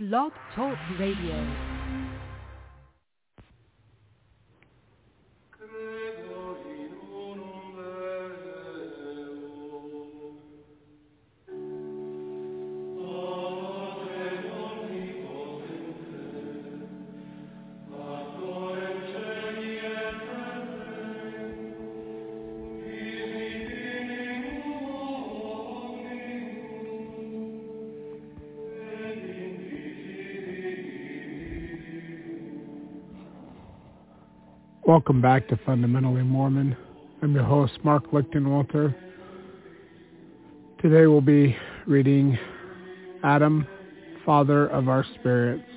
Blog Talk Radio. Welcome back to Fundamentally Mormon. I'm your host, Mark Lichtenwalter. Today we'll be reading Adam, Father of Our Spirits,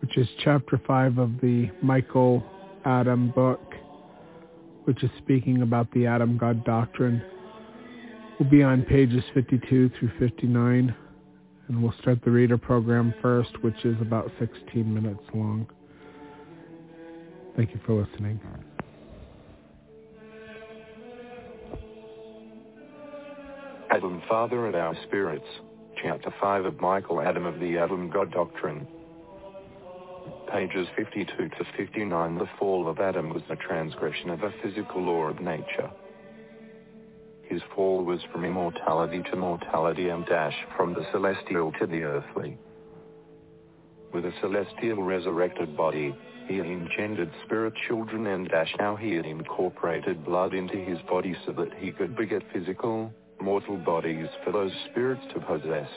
which is chapter 5 of the Michael Adam book, which is speaking about the Adam God Doctrine. We'll be on pages 52 through 59, and we'll start the reader program first, which is about 16 minutes long. Thank you for listening. Adam, Father of Our Spirits, Chapter 5 of Michael Adam of the Adam God Doctrine. Pages 52 to 59. The fall of Adam was a transgression of a physical law of nature. His fall was from immortality to mortality and from the celestial to the earthly. With a celestial resurrected body, he engendered spirit children and now he had incorporated blood into his body so that he could beget physical, mortal bodies for those spirits to possess.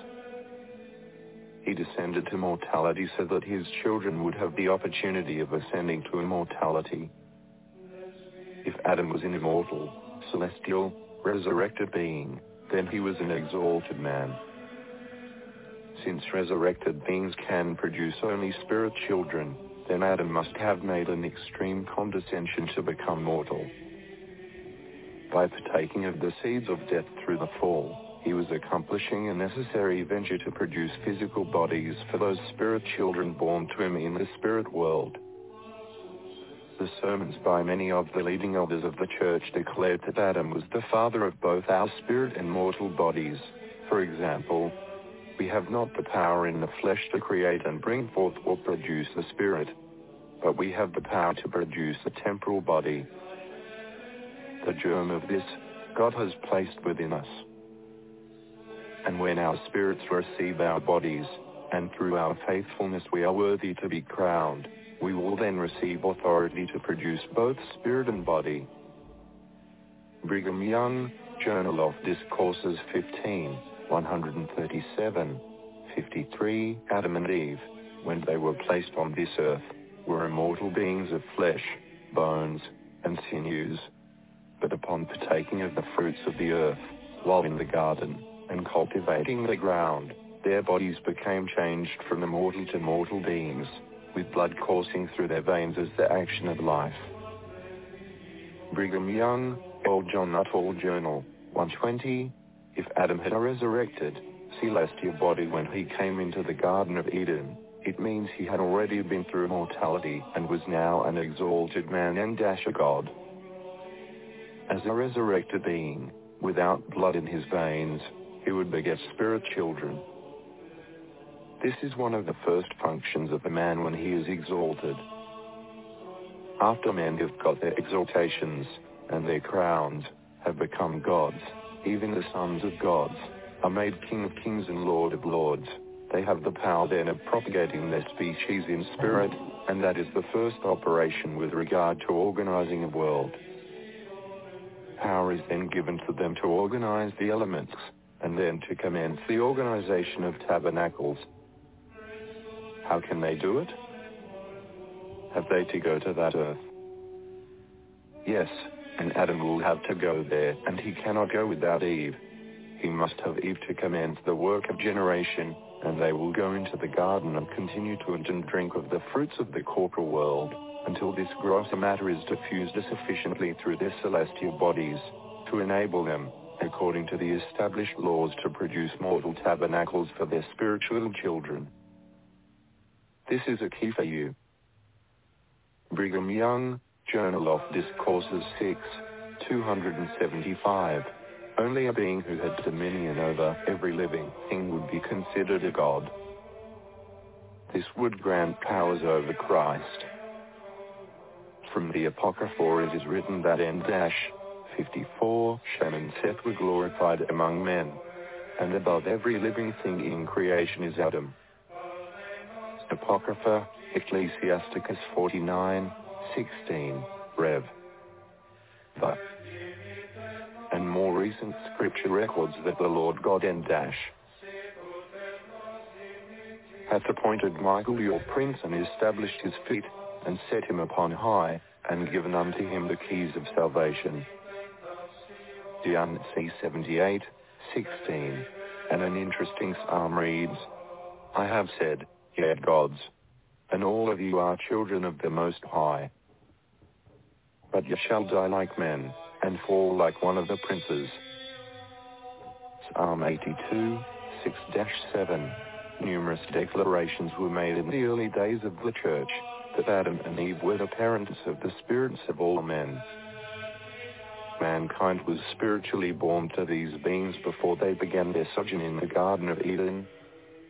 He descended to mortality so that his children would have the opportunity of ascending to immortality. If Adam was an immortal, celestial, resurrected being, then he was an exalted man. Since resurrected beings can produce only spirit children, then Adam must have made an extreme condescension to become mortal. By partaking of the seeds of death through the fall, he was accomplishing a necessary venture to produce physical bodies for those spirit children born to him in the spirit world. The sermons by many of the leading elders of the church declared that Adam was the father of both our spirit and mortal bodies. For example, we have not the power in the flesh to create and bring forth or produce the spirit, but we have the power to produce a temporal body. The germ of this, God has placed within us. And when our spirits receive our bodies, and through our faithfulness we are worthy to be crowned, we will then receive authority to produce both spirit and body. Brigham Young, Journal of Discourses 15. 137, 53. Adam and Eve, when they were placed on this earth, were immortal beings of flesh, bones, and sinews. But upon partaking of the fruits of the earth, while in the garden, and cultivating the ground, their bodies became changed from immortal to mortal beings, with blood coursing through their veins as the action of life. Brigham Young, L. John Nuttall Journal, 120. If Adam had a resurrected, celestial body when he came into the Garden of Eden, it means he had already been through mortality and was now an exalted man and a god. As a resurrected being, without blood in his veins, he would beget spirit children. This is one of the first functions of the man when he is exalted. After men have got their exaltations, and their crowns, have become gods, even the sons of gods are made King of Kings and Lord of Lords. They have the power then of propagating their species in spirit, and that is the first operation with regard to organizing a world. Power is then given to them to organize the elements, and then to commence the organization of tabernacles. How can they do it? Have they to go to that earth? Yes. And Adam will have to go there, and he cannot go without Eve. He must have Eve to commence the work of generation, and they will go into the garden and continue to eat and drink of the fruits of the corporal world, until this grosser matter is diffused sufficiently through their celestial bodies, to enable them, according to the established laws, to produce mortal tabernacles for their spiritual children. This is a key for you. Brigham Young, Journal of Discourses 6, 275. Only a being who had dominion over every living thing would be considered a god. This would grant powers over Christ. From the Apocrypha it is written that in 54 Shem and Seth were glorified among men, and above every living thing in creation is Adam. Apocrypha, Ecclesiasticus 49:16, Rev. The. And more recent scripture records that the Lord God and hath appointed Michael your prince, and established his feet, and set him upon high, and given unto him the keys of salvation. D&C 78:16. And an interesting psalm reads, I have said, ye are gods, and all of you are children of the Most High. But ye shall die like men, and fall like one of the princes. Psalm 82:6-7. Numerous declarations were made in the early days of the Church that Adam and Eve were the parents of the spirits of all men. Mankind was spiritually born to these beings before they began their sojourn in the Garden of Eden.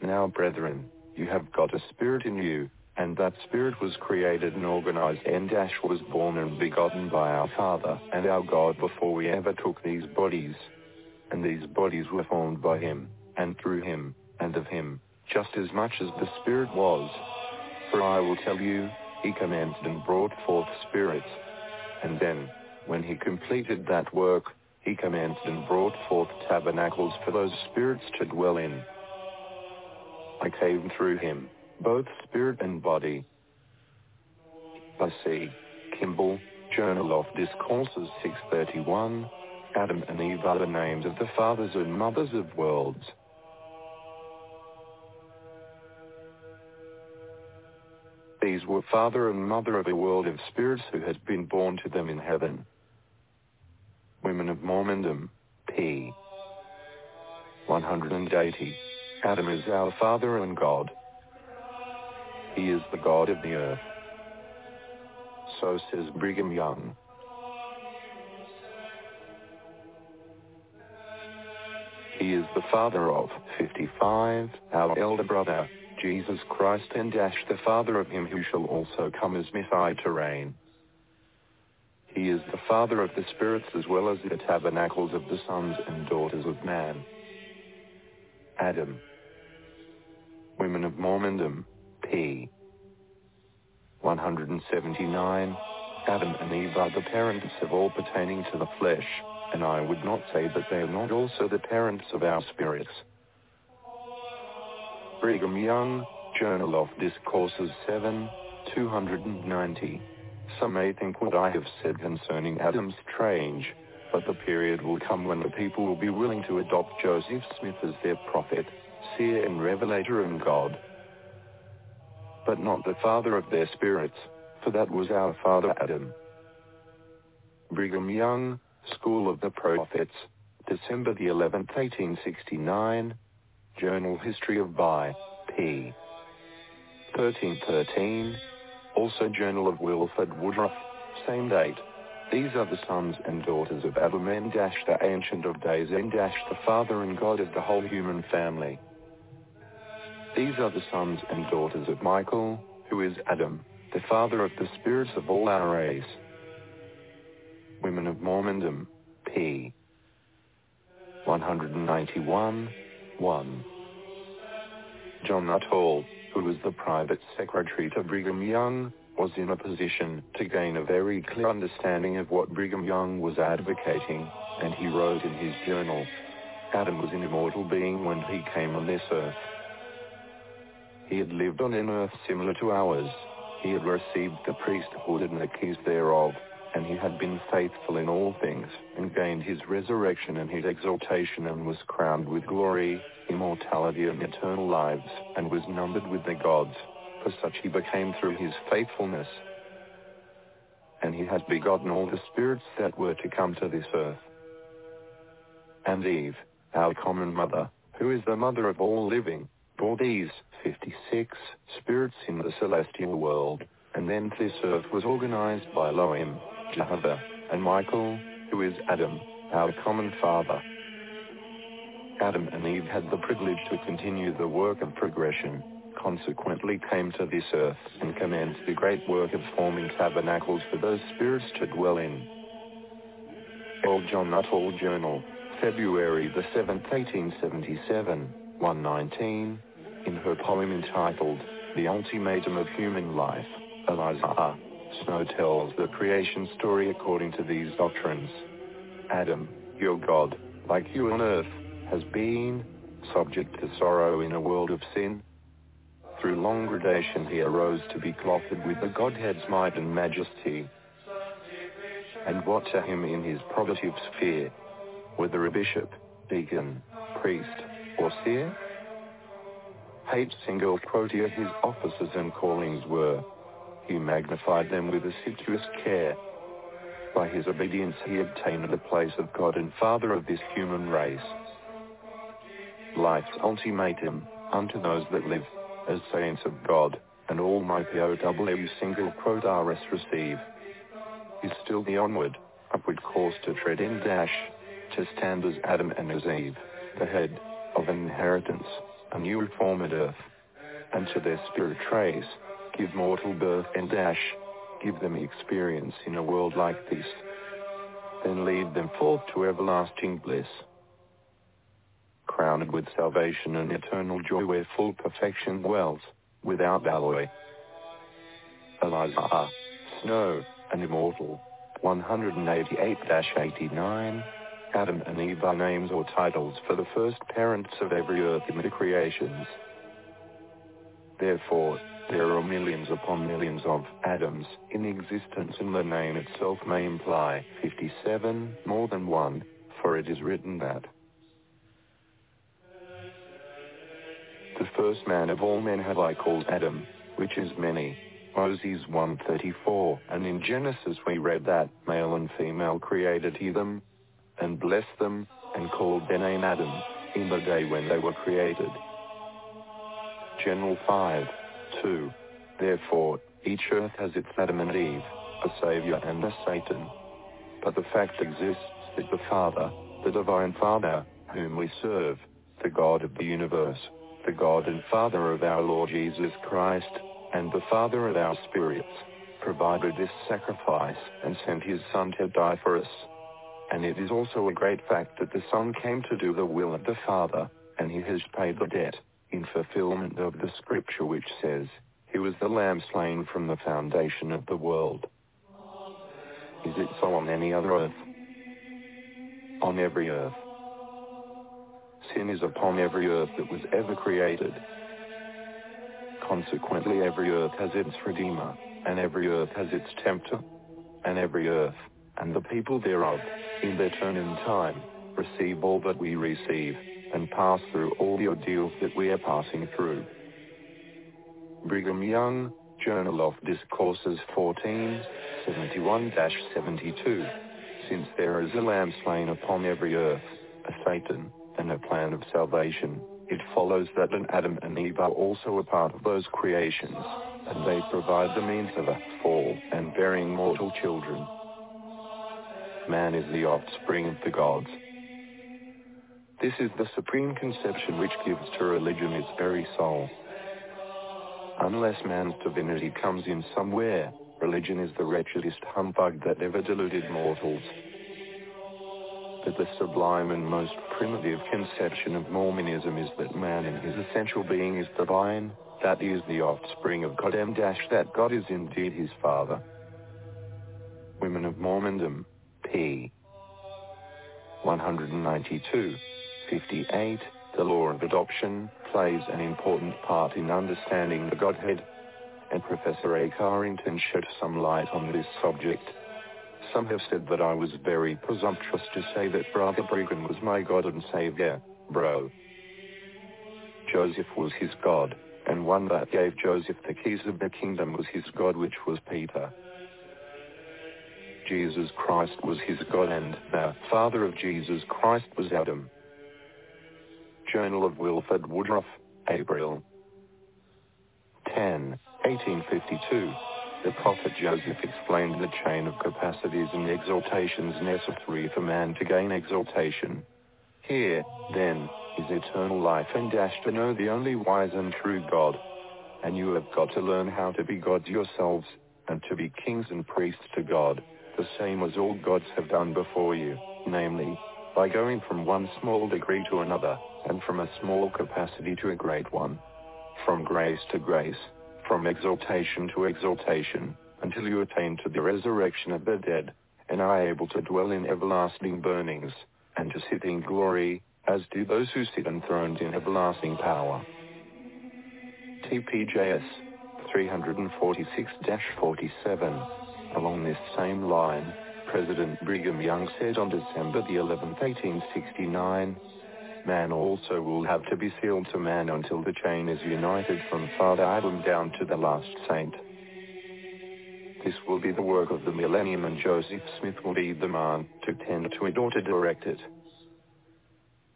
Now, brethren, you have got a spirit in you, and that spirit was created and organized and was born and begotten by our Father and our God before we ever took these bodies. And these bodies were formed by Him, and through Him, and of Him, just as much as the Spirit was. For I will tell you, He commenced and brought forth spirits. And then, when He completed that work, He commenced and brought forth tabernacles for those spirits to dwell in. I came through Him, both spirit and body. L. C. Kimball, Journal of Discourses 631, Adam and Eve are the names of the fathers and mothers of worlds. These were father and mother of a world of spirits who had been born to them in heaven. Women of Mormondom, p. 180. Adam is our Father and God. He is the God of the earth. So says Brigham Young. He is the Father of 55, our elder brother, Jesus Christ, and the Father of him who shall also come as Messiah to reign. He is the Father of the spirits as well as the tabernacles of the sons and daughters of man. Adam. Women of Mormondom, p. 179. Adam and Eve are the parents of all pertaining to the flesh, and I would not say that they are not also the parents of our spirits. Brigham Young, Journal of Discourses 7, 290. Some may think what I have said concerning Adam strange, but the period will come when the people will be willing to adopt Joseph Smith as their prophet, seer and revelator and God. But not the father of their spirits, for that was our father Adam. Brigham Young, School of the Prophets, December the 11th, 1869. Journal History of By, p. 1313, also Journal of Wilford Woodruff, same date. These are the sons and daughters of Adam and the Ancient of Days and the Father and God of the whole human family. These are the sons and daughters of Michael, who is Adam, the father of the spirits of all our race. Women of Mormondom, p. 191. 1. John Nuttall, who was the private secretary to Brigham Young, was in a position to gain a very clear understanding of what Brigham Young was advocating, and he wrote in his journal, Adam was an immortal being when he came on this earth. He had lived on an earth similar to ours, he had received the priesthood and the keys thereof, and he had been faithful in all things, and gained his resurrection and his exaltation, and was crowned with glory, immortality and eternal lives, and was numbered with the gods, for such he became through his faithfulness. And he had begotten all the spirits that were to come to this earth. And Eve, our common mother, who is the mother of all living, bore these 56 spirits in the celestial world, and then this earth was organized by Elohim, Jehovah, and Michael, who is Adam, our common father. Adam and Eve had the privilege to continue the work of progression, consequently came to this earth and commenced the great work of forming tabernacles for those spirits to dwell in. L. John Nuttall Journal, February 7, 1877, 119, in her poem entitled, The Ultimatum of Human Life, Eliza R. Snow tells the creation story according to these doctrines. Adam, your God, like you on earth, has been subject to sorrow in a world of sin. Through long gradation he arose to be clothed with the Godhead's might and majesty. And what to him in his probative sphere, whether a bishop, deacon, priest, or seer? Eight single protea his offices and callings were. He magnified them with assiduous care. By his obedience he obtained the place of God and Father of this human race. Life's ultimatum, unto those that live, as saints of God, and all my POW single protaris receive, is still the onward, upward course to tread in dash, to stand as Adam and as Eve, the head of an inheritance, a new formed earth, and to their spirit trace, give mortal birth and dash, give them experience in a world like this, then lead them forth to everlasting bliss, crowned with salvation and eternal joy where full perfection dwells, without alloy. Eliza R. Snow, an immortal, 188-89, Adam and Eve are names or titles for the first parents of every earth in the creations. Therefore, there are millions upon millions of Adams in existence, and the name itself may imply 57 more than one, for it is written that the first man of all men have I called Adam, which is many. Moses 1:34, and in Genesis we read that male and female created he them, and blessed them, and called their name Adam, in the day when they were created. General 5:2. Therefore, each earth has its Adam and Eve, a Savior and a Satan. But the fact exists that the Father, the Divine Father, whom we serve, the God of the universe, the God and Father of our Lord Jesus Christ, and the Father of our spirits, provided this sacrifice and sent his Son to die for us. And it is also a great fact that the Son came to do the will of the Father, and he has paid the debt, in fulfillment of the scripture which says, he was the lamb slain from the foundation of the world. Is it so on any other earth? On every earth. Sin is upon every earth that was ever created. Consequently, every earth has its Redeemer, and every earth has its Tempter, and every earth, and the people thereof, in their turn in time, receive all that we receive, and pass through all the ordeals that we are passing through. Brigham Young, Journal of Discourses 14, 71-72. Since there is a lamb slain upon every earth, a Satan, and a plan of salvation, it follows that an Adam and Eve are also a part of those creations, and they provide the means of a fall and bearing mortal children. Man is the offspring of the gods. This is the supreme conception which gives to religion its very soul. Unless man's divinity comes in somewhere, religion is the wretchedest humbug that ever deluded mortals. But the sublime and most primitive conception of Mormonism is that man in his essential being is divine, that he is the offspring of God, and that God is indeed his Father. Women of Mormondom, p. 192, 58. The law of adoption plays an important part in understanding the Godhead, and Professor A. Carrington shed some light on this subject. Some have said that I was very presumptuous to say that Brother Brigham was my God and Savior, bro. Joseph was his God, and one that gave Joseph the keys of the kingdom was his God, which was Peter. Jesus Christ was his God, and the Father of Jesus Christ was Adam. Journal of Wilford Woodruff, April 10, 1852. The prophet Joseph explained the chain of capacities and exaltations necessary for man to gain exaltation. Here, then, is eternal life and dash to know the only wise and true God, and you have got to learn how to be gods yourselves, and to be kings and priests to God, the same as all gods have done before you, namely, by going from one small degree to another, and from a small capacity to a great one, from grace to grace, from exaltation to exaltation, until you attain to the resurrection of the dead, and are able to dwell in everlasting burnings, and to sit in glory, as do those who sit enthroned in everlasting power. TPJS 346-47. Along this same line, President Brigham Young said on December the 11th, 1869, "Man also will have to be sealed to man until the chain is united from Father Adam down to the last saint. This will be the work of the millennium, and Joseph Smith will be the man to tend to it or to direct it.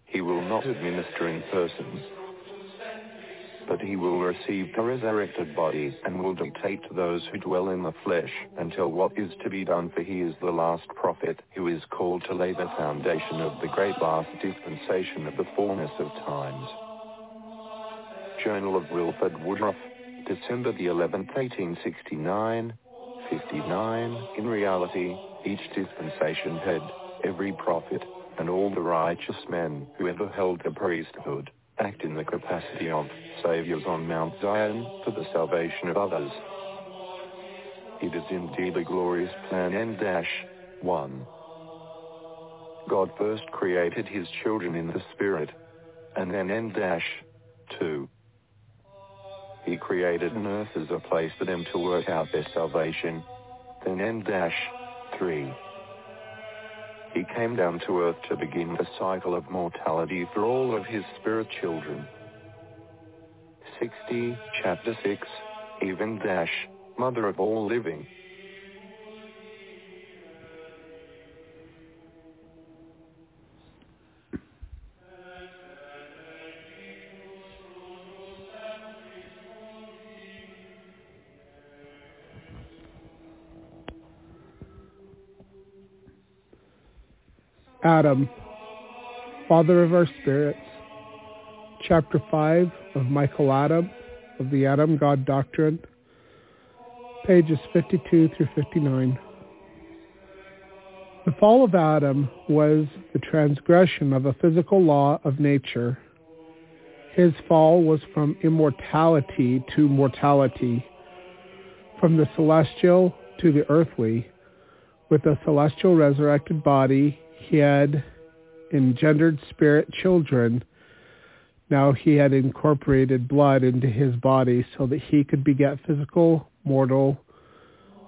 He will not administer in person, but he will receive the resurrected body and will dictate to those who dwell in the flesh and tell what is to be done, for he is the last prophet who is called to lay the foundation of the great last dispensation of the fullness of times." Journal of Wilford Woodruff, December the 11th, 1869, 59, "In reality, each dispensation had, every prophet, and all the righteous men who ever held the priesthood, act in the capacity of saviors on Mount Zion for the salvation of others. It is indeed a glorious plan and dash, 1. God first created his children in the Spirit, and then end dash, 2. He created an earth as a place for them to work out their salvation, then end dash, 3. He came down to earth to begin the cycle of mortality for all of his spirit children. 60, chapter 6, even dash, mother of all living. Adam, Father of our spirits, Chapter 5 of Michael Adam, of the Adam God Doctrine, pages 52 through 59. The fall of Adam was the transgression of a physical law of nature. His fall was from immortality to mortality, from the celestial to the earthly. With a celestial resurrected body, he had engendered spirit children. Now he had incorporated blood into his body so that he could beget physical, mortal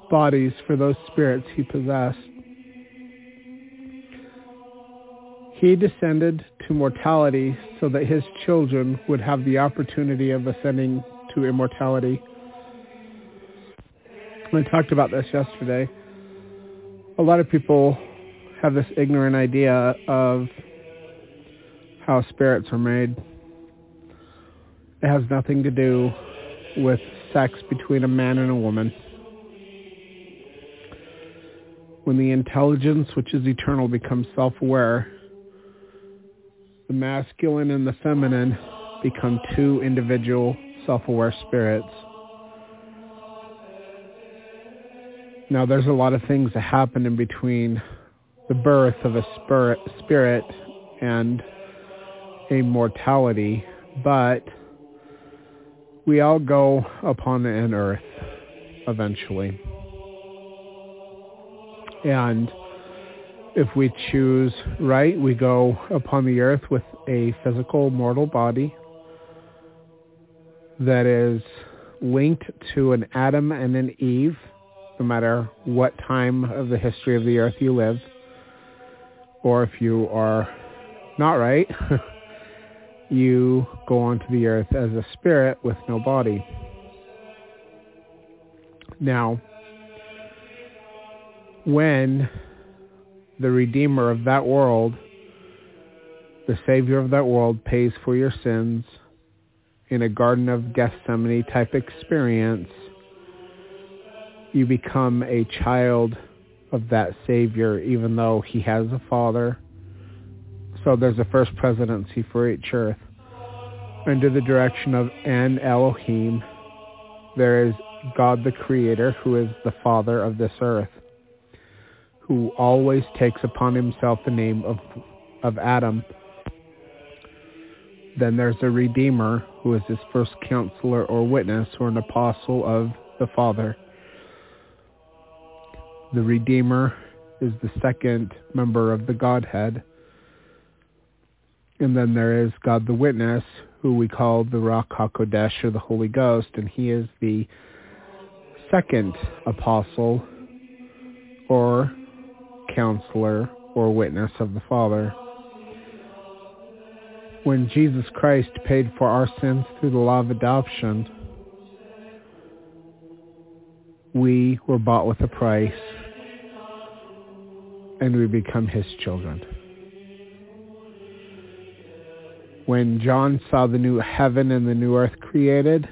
bodies for those spirits he possessed. He descended to mortality so that his children would have the opportunity of ascending to immortality. We talked about this yesterday. A lot of people have this ignorant idea of how spirits are made. It has nothing to do with sex between a man and a woman. When the intelligence, which is eternal, becomes self-aware, the masculine and the feminine become two individual self-aware spirits. Now, there's a lot of things that happen in between the birth of a spirit and a mortality, but we all go upon an earth eventually. And if we choose right, we go upon the earth with a physical mortal body that is linked to an Adam and an Eve, no matter what time of the history of the earth you live. Or if you are not right, you go onto the earth as a spirit with no body. Now, when the Redeemer of that world, the Savior of that world, pays for your sins in a Garden of Gethsemane type experience, you become a child of that Savior, even though he has a father. So there's a first presidency for each earth, under the direction of an Elohim, there is God the Creator, who is the Father of this earth, who always takes upon himself the name of Adam. Then there's a Redeemer, who is his first counselor or witness, or an apostle of the Father. The Redeemer is the second member of the Godhead. And then there is God the Witness, who we call the Ruach HaKodesh, or the Holy Ghost, and he is the second apostle or counselor or witness of the Father. When Jesus Christ paid for our sins through the law of adoption, we were bought with a price, and we become his children. When John saw the new heaven and the new earth created,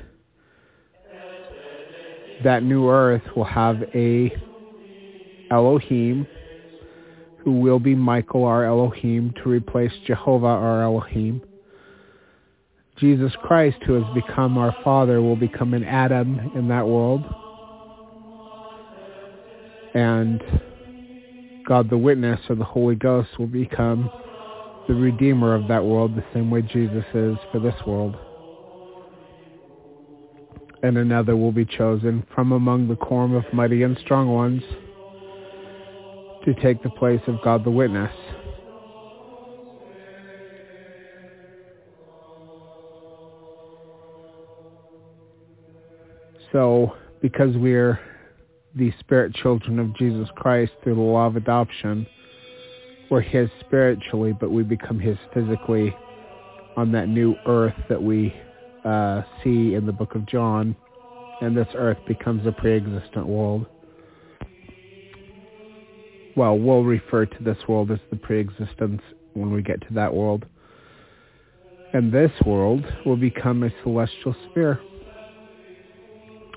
that new earth will have a Elohim, who will be Michael, our Elohim, to replace Jehovah, our Elohim. Jesus Christ, who has become our Father, will become an Adam in that world. And God the Witness, or the Holy Ghost, will become the Redeemer of that world, the same way Jesus is for this world. And another will be chosen from among the quorum of mighty and strong ones, to take the place of God the Witness. So, because we're the spirit children of Jesus Christ through the law of adoption, we're his spiritually, but we become his physically on that new earth that we see in the book of John, and this earth becomes a pre-existent world. Well, we'll refer to this world as the pre-existence when we get to that world. And this world will become a celestial sphere,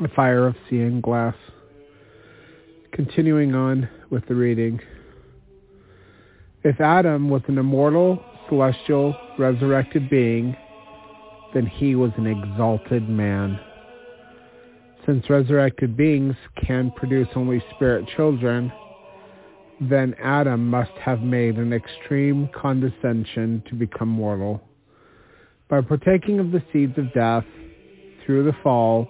a fire of sea and glass. Continuing on with the reading. If Adam was an immortal, celestial, resurrected being, then he was an exalted man. Since resurrected beings can produce only spirit children, then Adam must have made an extreme condescension to become mortal. By partaking of the seeds of death through the fall,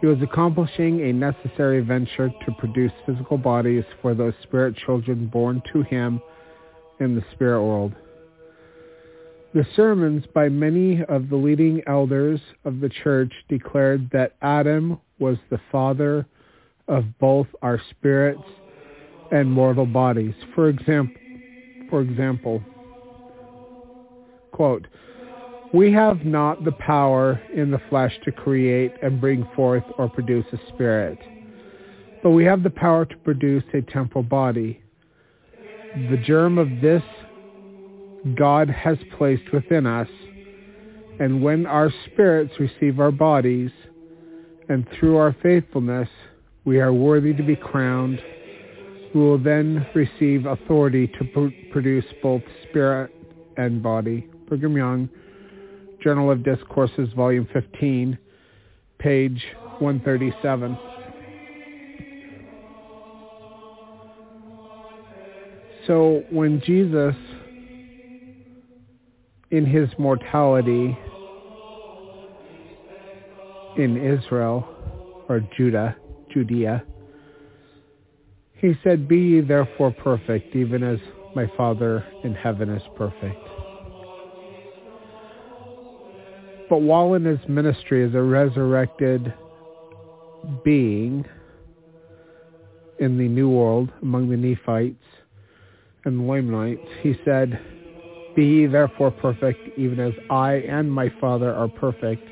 he was accomplishing a necessary venture to produce physical bodies for those spirit children born to him in the spirit world. The sermons by many of the leading elders of the church declared that Adam was the father of both our spirits and mortal bodies. For example, quote, "We have not the power in the flesh to create and bring forth or produce a spirit, but we have the power to produce a temporal body. The germ of this God has placed within us, and when our spirits receive our bodies, and through our faithfulness, we are worthy to be crowned. We will then receive authority to produce both spirit and body." Brigham Young, Journal of Discourses, Volume 15, page 137. So when Jesus, in his mortality in Israel, or Judea, he said, "Be ye therefore perfect, even as my Father in heaven is perfect." But while in his ministry as a resurrected being in the new world among the Nephites and Lamanites, he said, "Be ye therefore perfect, even as I and my Father are perfect."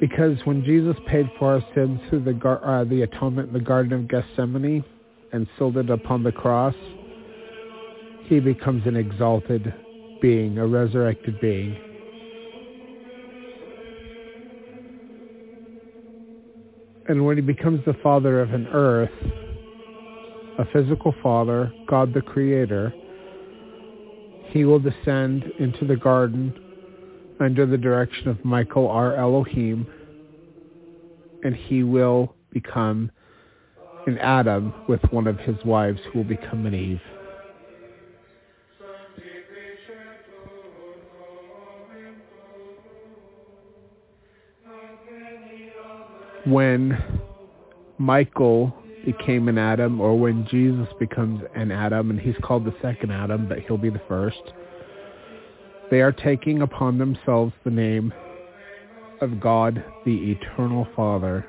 Because when Jesus paid for our sins through the atonement in the Garden of Gethsemane and sealed it upon the cross, he becomes an exalted being, a resurrected being. And when he becomes the father of an earth, a physical father, God the Creator, he will descend into the garden under the direction of Michael, our Elohim, and he will become an Adam with one of his wives who will become an Eve. When Michael became an Adam, or when Jesus becomes an Adam, and he's called the second Adam, but he'll be the first, they are taking upon themselves the name of God, the Eternal Father,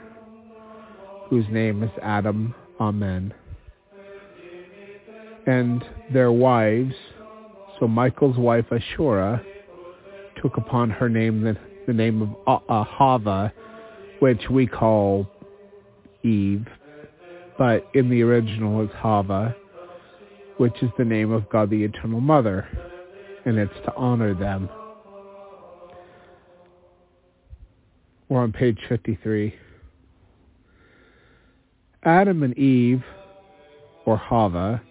whose name is Adam. Amen. And their wives, so Michael's wife Asherah took upon her name the name of Hava, which we call Eve, but in the original is Hava, which is the name of God the Eternal Mother, and it's to honor them. We're on page 53. Adam and Eve, or Hava,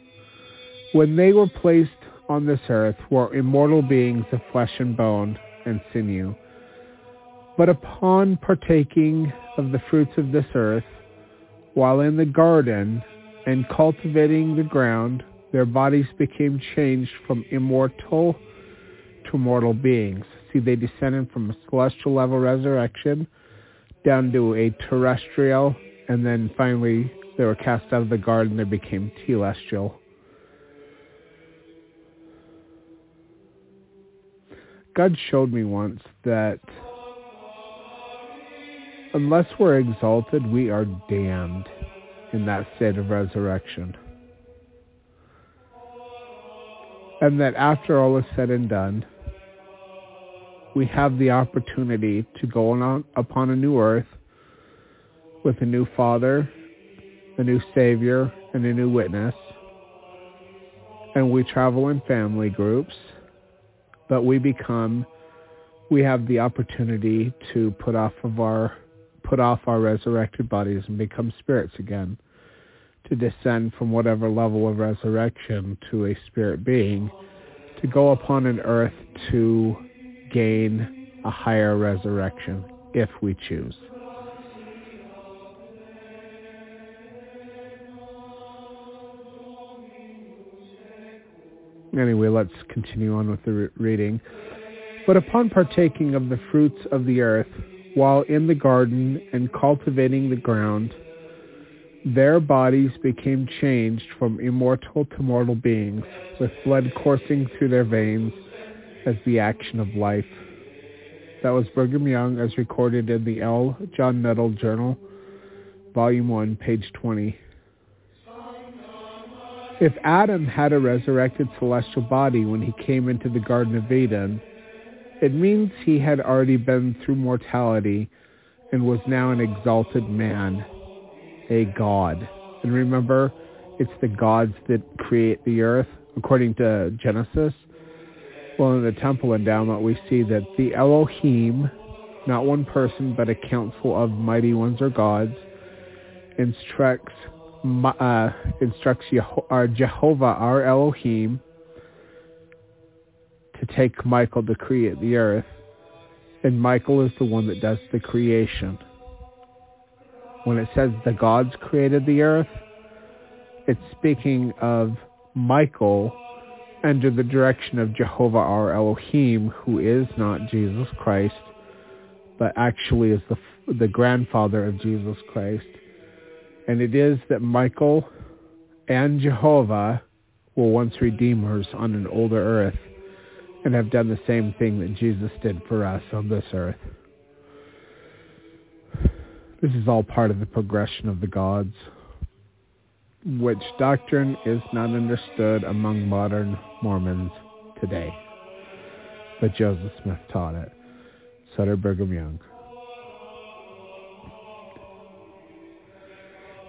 when they were placed on this earth, were immortal beings of flesh and bone and sinew. But upon partaking of the fruits of this earth, while in the garden and cultivating the ground, their bodies became changed from immortal to mortal beings. See, they descended from a celestial level resurrection down to a terrestrial, and then finally they were cast out of the garden, they became telestial. God showed me once that unless we're exalted, we are damned in that state of resurrection. And that after all is said and done, we have the opportunity to go on upon a new earth with a new Father, a new Savior, and a new witness. And we travel in family groups, but we have the opportunity to put off our resurrected bodies and become spirits again, to descend from whatever level of resurrection to a spirit being, to go upon an earth to gain a higher resurrection, if we choose. Anyway, let's continue on with the reading. But upon partaking of the fruits of the earth, while in the garden and cultivating the ground, their bodies became changed from immortal to mortal beings, with blood coursing through their veins as the action of life. That was Brigham Young, as recorded in the L. John Nuttall Journal, Volume 1, page 20. If Adam had a resurrected celestial body when he came into the Garden of Eden, it means he had already been through mortality and was now an exalted man, a god. And remember, it's the gods that create the earth, according to Genesis. Well, in the temple endowment, we see that the Elohim, not one person, but a council of mighty ones or gods, instructs Jehovah, our Elohim, to take Michael to create the earth, and Michael is the one that does the creation. When it says the gods created the earth, it's speaking of Michael under the direction of Jehovah our Elohim, who is not Jesus Christ, but actually is the grandfather of Jesus Christ. And it is that Michael and Jehovah were once redeemers on an older earth, and have done the same thing that Jesus did for us on this earth. This is all part of the progression of the gods, which doctrine is not understood among modern Mormons today. But Joseph Smith taught it. So did Brigham Young.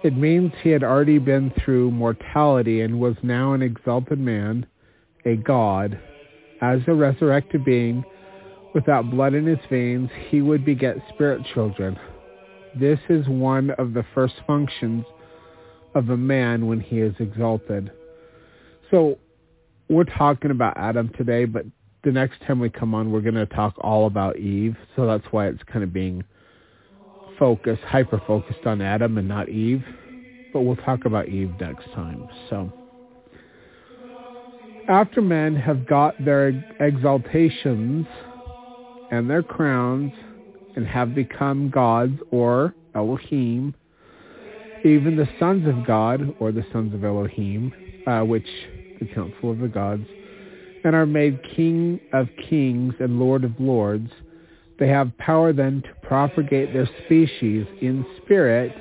It means he had already been through mortality and was now an exalted man, a god. As a resurrected being, without blood in his veins, he would beget spirit children. This is one of the first functions of a man when he is exalted. So we're talking about Adam today, but the next time we come on, we're going to talk all about Eve. So that's why it's kind of being hyper-focused on Adam and not Eve, but we'll talk about Eve next time. So, after men have got their exaltations and their crowns and have become gods or Elohim, even the sons of God or the sons of Elohim, which the council of the gods, and are made king of kings and lord of lords, they have power then to propagate their species in spirit,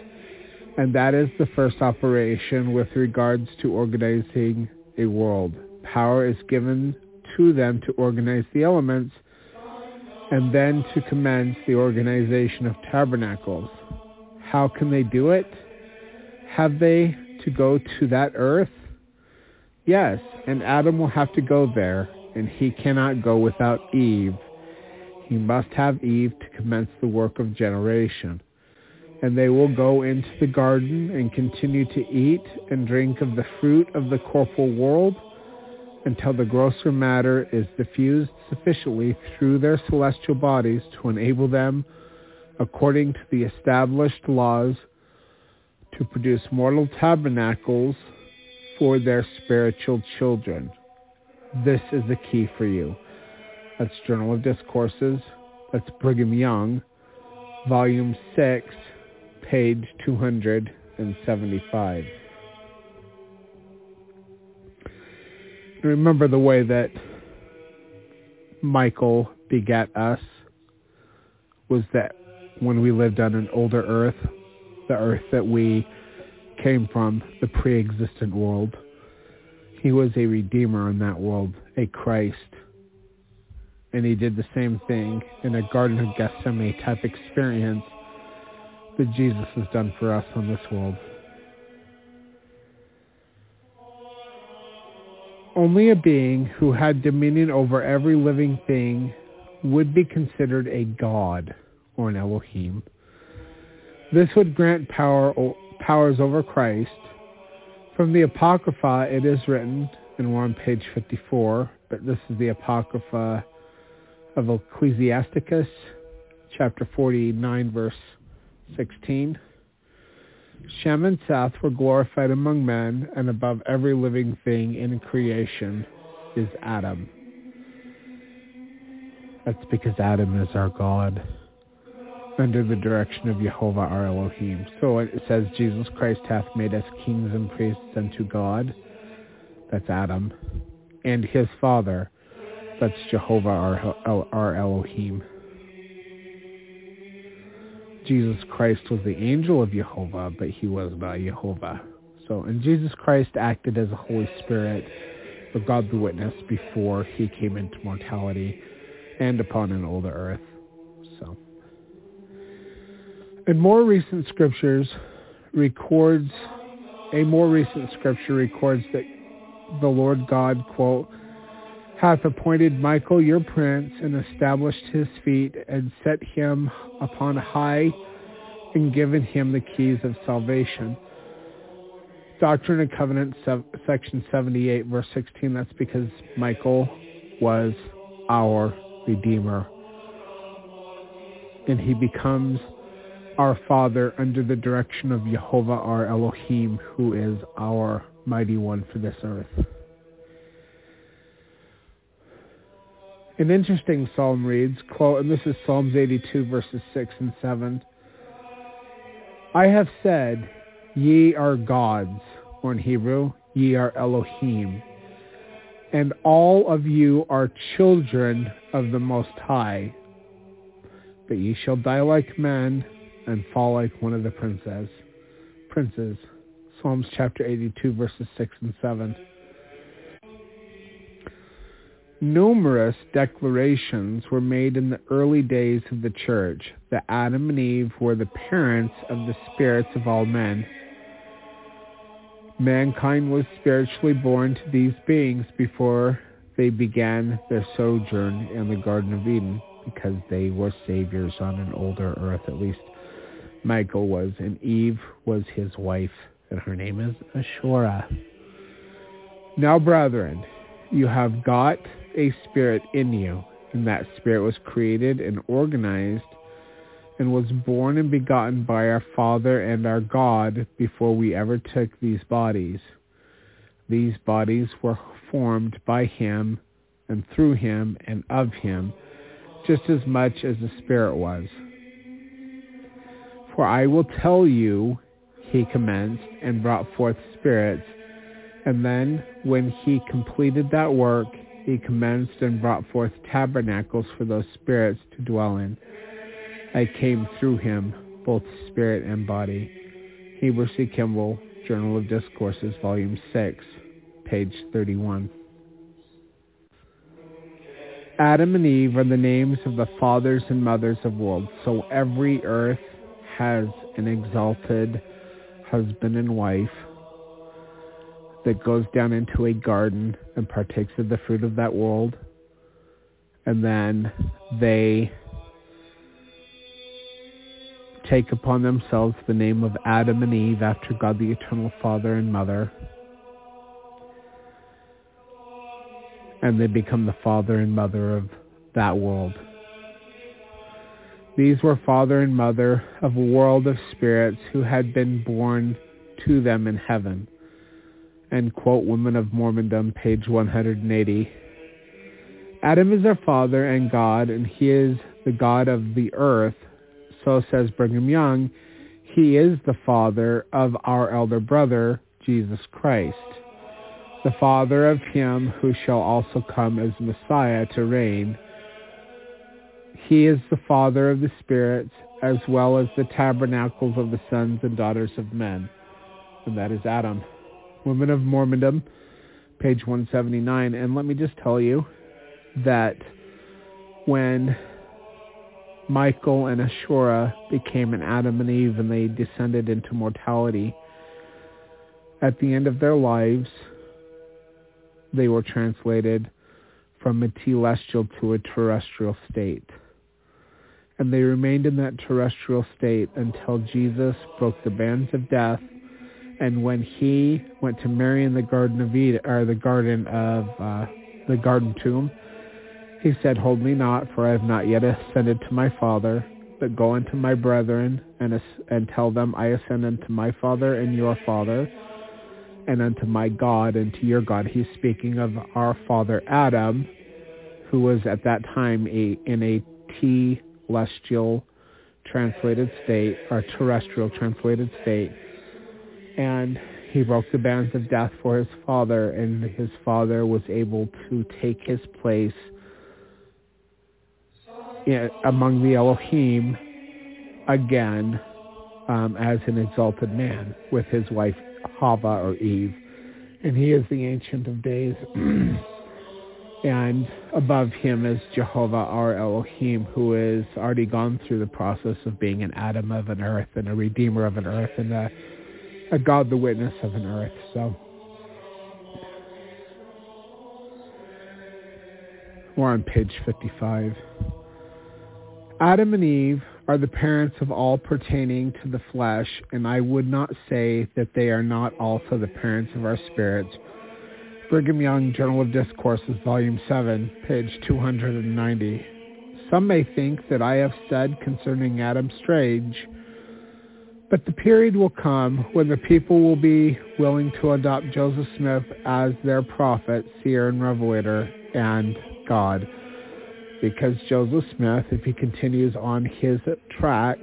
and that is the first operation with regards to organizing a world. Power is given to them to organize the elements and then to commence the organization of tabernacles. How can they do it? Have they to go to that earth? Yes, and Adam will have to go there, and he cannot go without Eve. He must have Eve to commence the work of generation. And they will go into the garden and continue to eat and drink of the fruit of the corporal world until the grosser matter is diffused sufficiently through their celestial bodies to enable them, according to the established laws, to produce mortal tabernacles for their spiritual children. This is the key for you. That's Journal of Discourses. That's Brigham Young, Volume 6, page 275. Remember the way that Michael begat us was that when we lived on an older earth, the earth that we came from, the pre-existent world, he was a redeemer in that world, a Christ. And he did the same thing in a Garden of Gethsemane type experience that Jesus has done for us on this world. Only a being who had dominion over every living thing would be considered a god or an Elohim. This would grant powers over Christ. From the Apocrypha, it is written, and we're on page 54, but this is the Apocrypha of Ecclesiasticus, chapter 49, verse 16. Shem and Seth were glorified among men, and above every living thing in creation is Adam. That's because Adam is our God, under the direction of Jehovah our Elohim. So it says, Jesus Christ hath made us kings and priests unto God. That's Adam. And his father. That's Jehovah our Elohim. Jesus Christ was the angel of Jehovah, but he was not Jehovah. So, and Jesus Christ acted as a Holy Spirit, or God the Witness, before he came into mortality and upon an older earth. So, a more recent scripture records that the Lord God, quote, hath appointed Michael your prince, and established his feet, and set him upon high, and given him the keys of salvation. Doctrine and Covenants, section 78, verse 16. That's because Michael was our Redeemer, and he becomes our Father under the direction of Jehovah our Elohim, who is our Mighty One for this earth. An interesting psalm reads, quote, and this is Psalms 82, verses 6 and 7. I have said, ye are gods, or in Hebrew, ye are Elohim, and all of you are children of the Most High, but ye shall die like men and fall like one of the princes. Psalms chapter 82, verses 6 and 7. Numerous declarations were made in the early days of the church that Adam and Eve were the parents of the spirits of all men. Mankind was spiritually born to these beings before they began their sojourn in the Garden of Eden, because they were saviors on an older earth, at least Michael was, and Eve was his wife, and her name is Asherah. Now, brethren, you have got a spirit in you, and that spirit was created and organized and was born and begotten by our Father and our God before we ever took these bodies. These bodies were formed by him and through him and of him, just as much as the Spirit was. For I will tell you, he commenced and brought forth spirits, and then when he completed that work, he commenced and brought forth tabernacles for those spirits to dwell in. I came through him, both spirit and body. Heber C. Kimball, Journal of Discourses, Volume 6, page 31. Adam and Eve are the names of the fathers and mothers of worlds, so every earth has an exalted husband and wife that goes down into a garden and partakes of the fruit of that world, and then they take upon themselves the name of Adam and Eve after God the Eternal Father and Mother, and they become the father and mother of that world. These were father and mother of a world of spirits who had been born to them in heaven. And quote Women of Mormondom, page 180. Adam is our father and God, and he is the God of the earth. So says Brigham Young, he is the father of our elder brother, Jesus Christ, the father of him who shall also come as Messiah to reign. He is the father of the spirits, as well as the tabernacles of the sons and daughters of men. And that is Adam. Women of Mormondom, page 179. And let me just tell you that when Michael and Asherah became an Adam and Eve and they descended into mortality, at the end of their lives, they were translated from a telestial to a terrestrial state. And they remained in that terrestrial state until Jesus broke the bands of death. And when he went to Mary in the Garden of Eden, or the Garden Tomb, he said, "Hold me not, for I have not yet ascended to my Father, but go unto my brethren and tell them, I ascend unto my Father and your Father, and unto my God and to your God." He's speaking of our father Adam, who was at that time in a telestial translated state, or terrestrial translated state. And he broke the bands of death for his father, and his father was able to take his place among the Elohim again as an exalted man with his wife Hava or Eve. And he is the Ancient of Days. And above him is Jehovah our Elohim, who has already gone through the process of being an Adam of an earth and a Redeemer of an earth and a God the Witness of an earth. So we're on page 55. Adam and Eve are the parents of all pertaining to the flesh, and I would not say that they are not also the parents of our spirits. Brigham Young, Journal of Discourses, Volume 7, page 290. Some may think that I have said concerning Adam strange, but the period will come when the people will be willing to adopt Joseph Smith as their prophet, seer, and revelator, and God. Because Joseph Smith, if he continues on his track,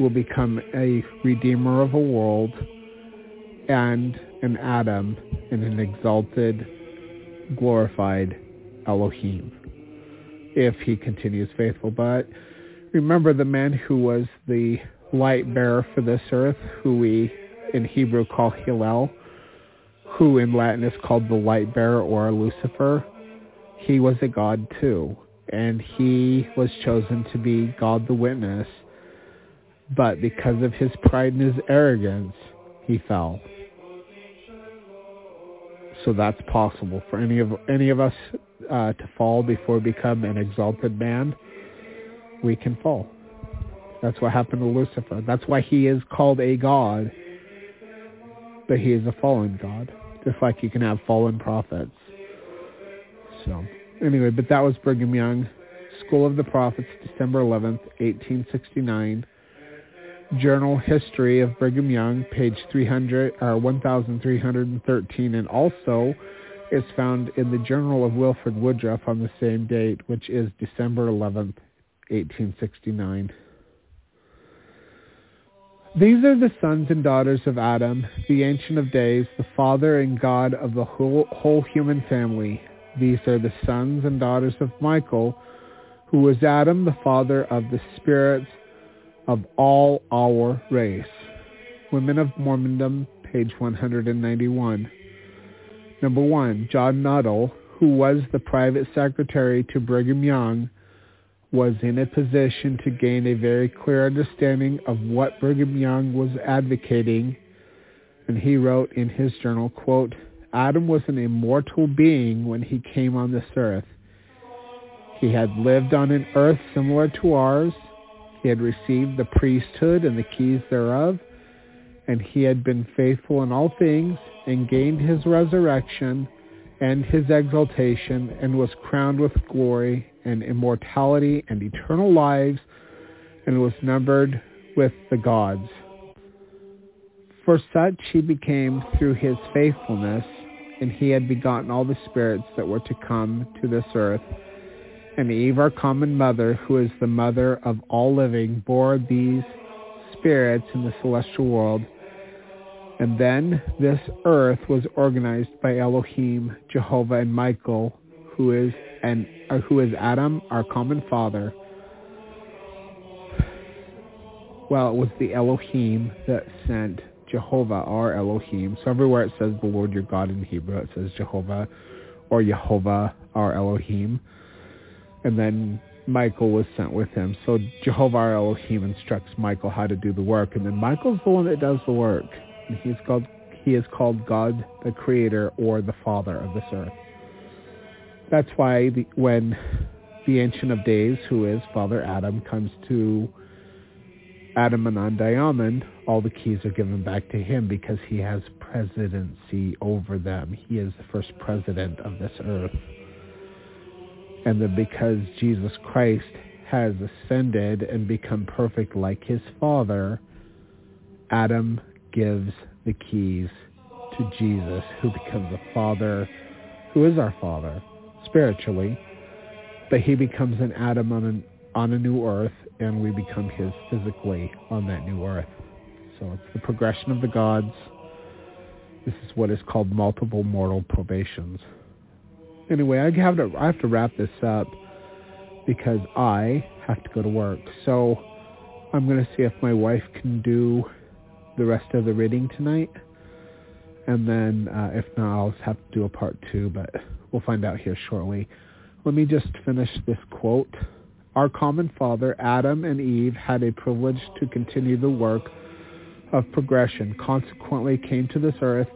will become a redeemer of a world and an Adam and an exalted, glorified Elohim, if he continues faithful. But remember the man who was the light bearer for this earth, who we in Hebrew call Hillel, who in Latin is called the light bearer or Lucifer. He was a god too, and he was chosen to be God the Witness, but because of his pride and his arrogance, he fell. So that's possible for any of us to fall before we become an exalted man. We can fall. That's what happened to Lucifer. That's why he is called a god, but he is a fallen god, just like you can have fallen prophets. So anyway, but that was Brigham Young. School of the Prophets, December 11th, 1869. Journal History of Brigham Young, page 1313, and also is found in the Journal of Wilford Woodruff on the same date, which is December 11th, 1869. These are the sons and daughters of Adam, the Ancient of Days, the Father and God of the whole human family. These are the sons and daughters of Michael, who was Adam, the father of the spirits of all our race. Women of Mormondom, page 191. Number 1, John Nuttall, who was the private secretary to Brigham Young, was in a position to gain a very clear understanding of what Brigham Young was advocating, and he wrote in his journal, quote, "Adam was an immortal being when he came on this earth. He had lived on an earth similar to ours. He had received the priesthood and the keys thereof, and he had been faithful in all things, and gained his resurrection and his exaltation, and was crowned with glory and immortality and eternal lives, and was numbered with the gods. For such he became through his faithfulness, and he had begotten all the spirits that were to come to this earth. And Eve, our common mother, who is the mother of all living, bore these spirits in the celestial world. And then this earth was organized by Elohim, Jehovah, and Michael, who is Adam, our common father." Well, it was the Elohim that sent Jehovah, our Elohim. So everywhere it says the Lord your God in Hebrew, it says Jehovah or Yehovah, our Elohim. And then Michael was sent with him. So Jehovah our Elohim instructs Michael how to do the work. And then Michael's the one that does the work. And he is called God the Creator or the Father of this earth. That's why when the Ancient of Days, who is Father Adam, comes to Adam Anan Diamond, all the keys are given back to him because he has presidency over them. He is the first president of this earth. And that because Jesus Christ has ascended and become perfect like his Father, Adam gives the keys to Jesus, who becomes a Father, who is our Father spiritually. But he becomes an Adam on a new earth, and we become his physically on that new earth. So it's the progression of the gods. This is what is called multiple mortal probations. Anyway, I have to wrap this up because I have to go to work. So I'm going to see if my wife can do the rest of the reading tonight. And then if not, I'll have to do a part 2, but we'll find out here shortly. Let me just finish this quote. "Our common father, Adam and Eve, had a privilege to continue the work of progression, consequently came to this earth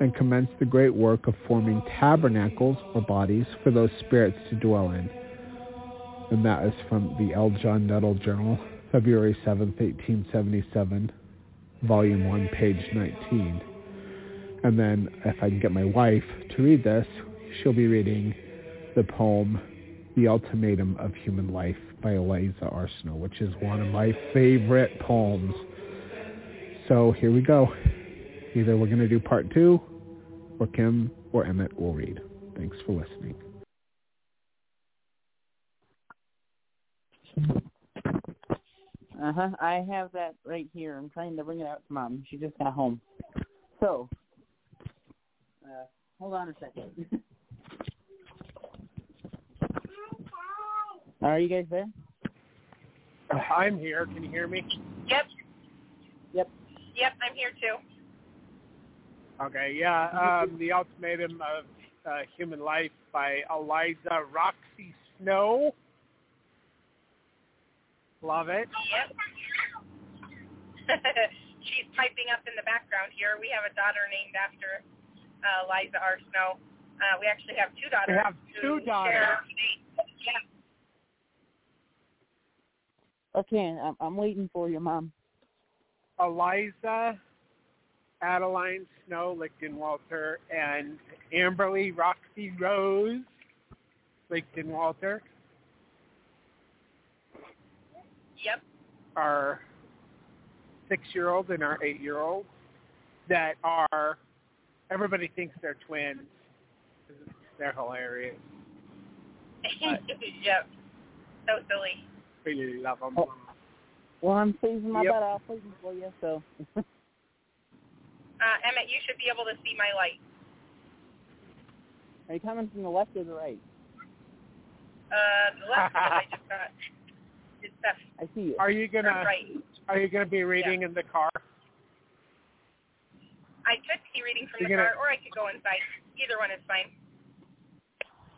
and commenced the great work of forming tabernacles or bodies for those spirits to dwell in." And that is from the L. John Nuttall Journal, February 7th, 1877, Volume 1, page 19. And then, if I can get my wife to read this, she'll be reading the poem, The Ultimatum of Human Life by Eliza R. Snow, which is one of my favorite poems. So here we go. Either we're going to do part 2, or Kim or Emmett will read. Thanks for listening. I have that right here. I'm trying to bring it out to Mom. She just got home. So, hold on a second. Are you guys there? I'm here. Can you hear me? Yep, I'm here too. Okay, yeah, The Ultimatum of Human Life by Eliza Roxy Snow. Love it. Yep. She's typing up in the background here. We have a daughter named after Eliza R. Snow. We actually have two daughters. We have two daughters. Yeah. Okay, I'm waiting for you, Mom. Eliza Adeline Snow Lichtenwalter and Amberly Roxy Rose Lichtenwalter. Yep. Our 6-year-old and our 8-year-old that are, everybody thinks they're twins. They're hilarious. Yep. So silly. Really love them. Oh. Well, I'm pleasing my butt off pleasing for you, so. Emmett, you should be able to see my light. Are you coming from the left or the right? The left, I just got. It's left. I see you. Are you gonna? Right. Are you gonna be reading in the car? I could be reading from the car, or I could go inside. Either one is fine.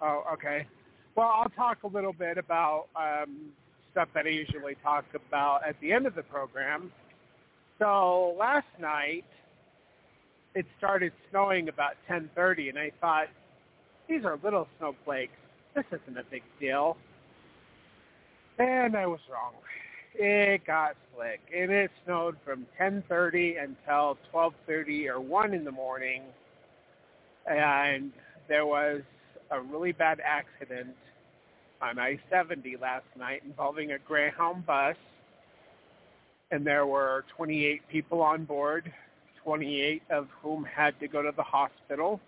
Oh, okay. Well, I'll talk a little bit about stuff that I usually talk about at the end of the program. So last night, it started snowing about 10:30, and I thought, these are little snowflakes. This isn't a big deal. And I was wrong. It got slick, and it snowed from 10:30 until 12:30 or 1 in the morning, and there was a really bad accident on I-70 last night involving a Greyhound bus, and there were 28 people on board, 28 of whom had to go to the hospital.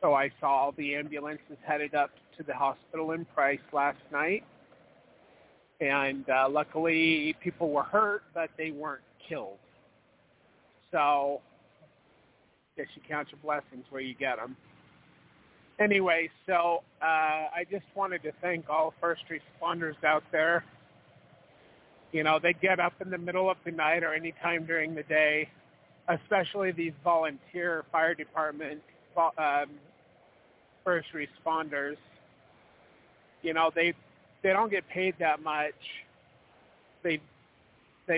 So I saw the ambulances headed up to the hospital in Price last night. And luckily, people were hurt, but they weren't killed. So I guess you count your blessings where you get them. Anyway, so I just wanted to thank all first responders out there. You know, they get up in the middle of the night or any time during the day, especially these volunteer fire department first responders. You know, they don't get paid that much. They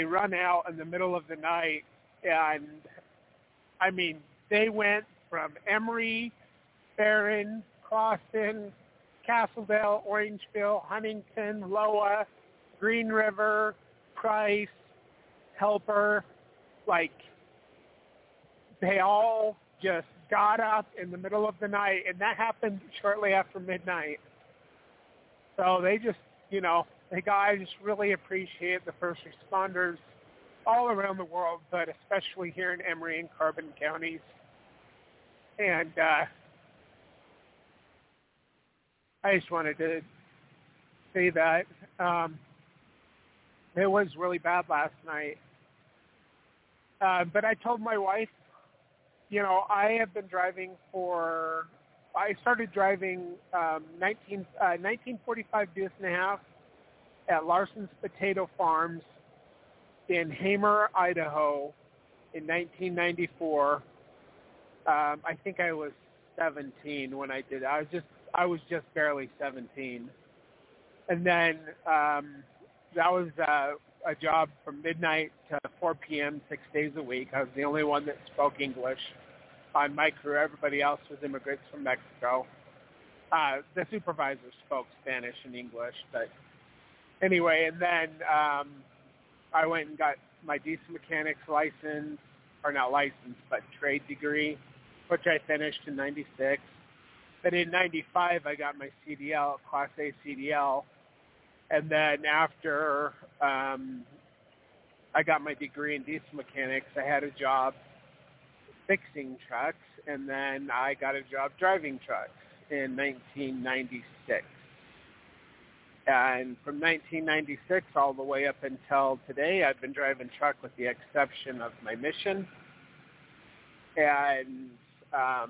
run out in the middle of the night, and I mean, they went from Emory, Barron, Crossan, Castledale, Orangeville, Huntington, Loa, Green River, Price, Helper, like they all just got up in the middle of the night, and that happened shortly after midnight. So they just, you know, I just really appreciate the first responders all around the world, but especially here in Emory and Carbon counties. And I just wanted to say that it was really bad last night. But I told my wife, you know, I have been driving for... I started driving 1945 Deuce and a Half at Larson's Potato Farms in Hamer, Idaho in 1994. I think I was 17 when I did it. I was just barely 17. And then that was a job from midnight to 4 p.m., 6 days a week. I was the only one that spoke English on my crew. Everybody else was immigrants from Mexico. The supervisor spoke Spanish and English, but anyway, and then I went and got my diesel mechanics license, or not license, but trade degree, which I finished in 96. But in 95, I got my CDL, Class A CDL, and then after I got my degree in diesel mechanics, I had a job fixing trucks, and then I got a job driving trucks in 1996. And from 1996 all the way up until today, I've been driving truck with the exception of my mission. And I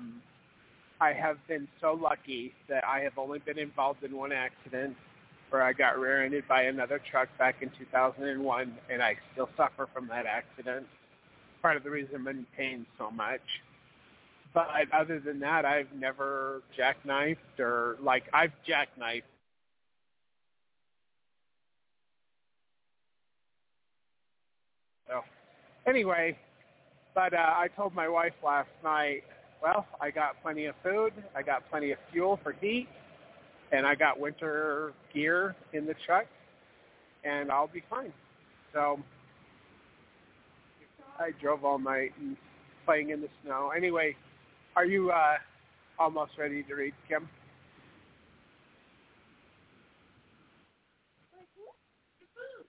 have been so lucky that I have only been involved in one accident where I got rear-ended by another truck back in 2001, and I still suffer from that accident. Part of the reason I'm in pain so much. But other than that, I've never jackknifed or, like, I've jackknifed. So, anyway, but I told my wife last night, well, I got plenty of food, I got plenty of fuel for heat, and I got winter gear in the truck, and I'll be fine. So I drove all night and playing in the snow. Anyway, are you almost ready to read, Kim?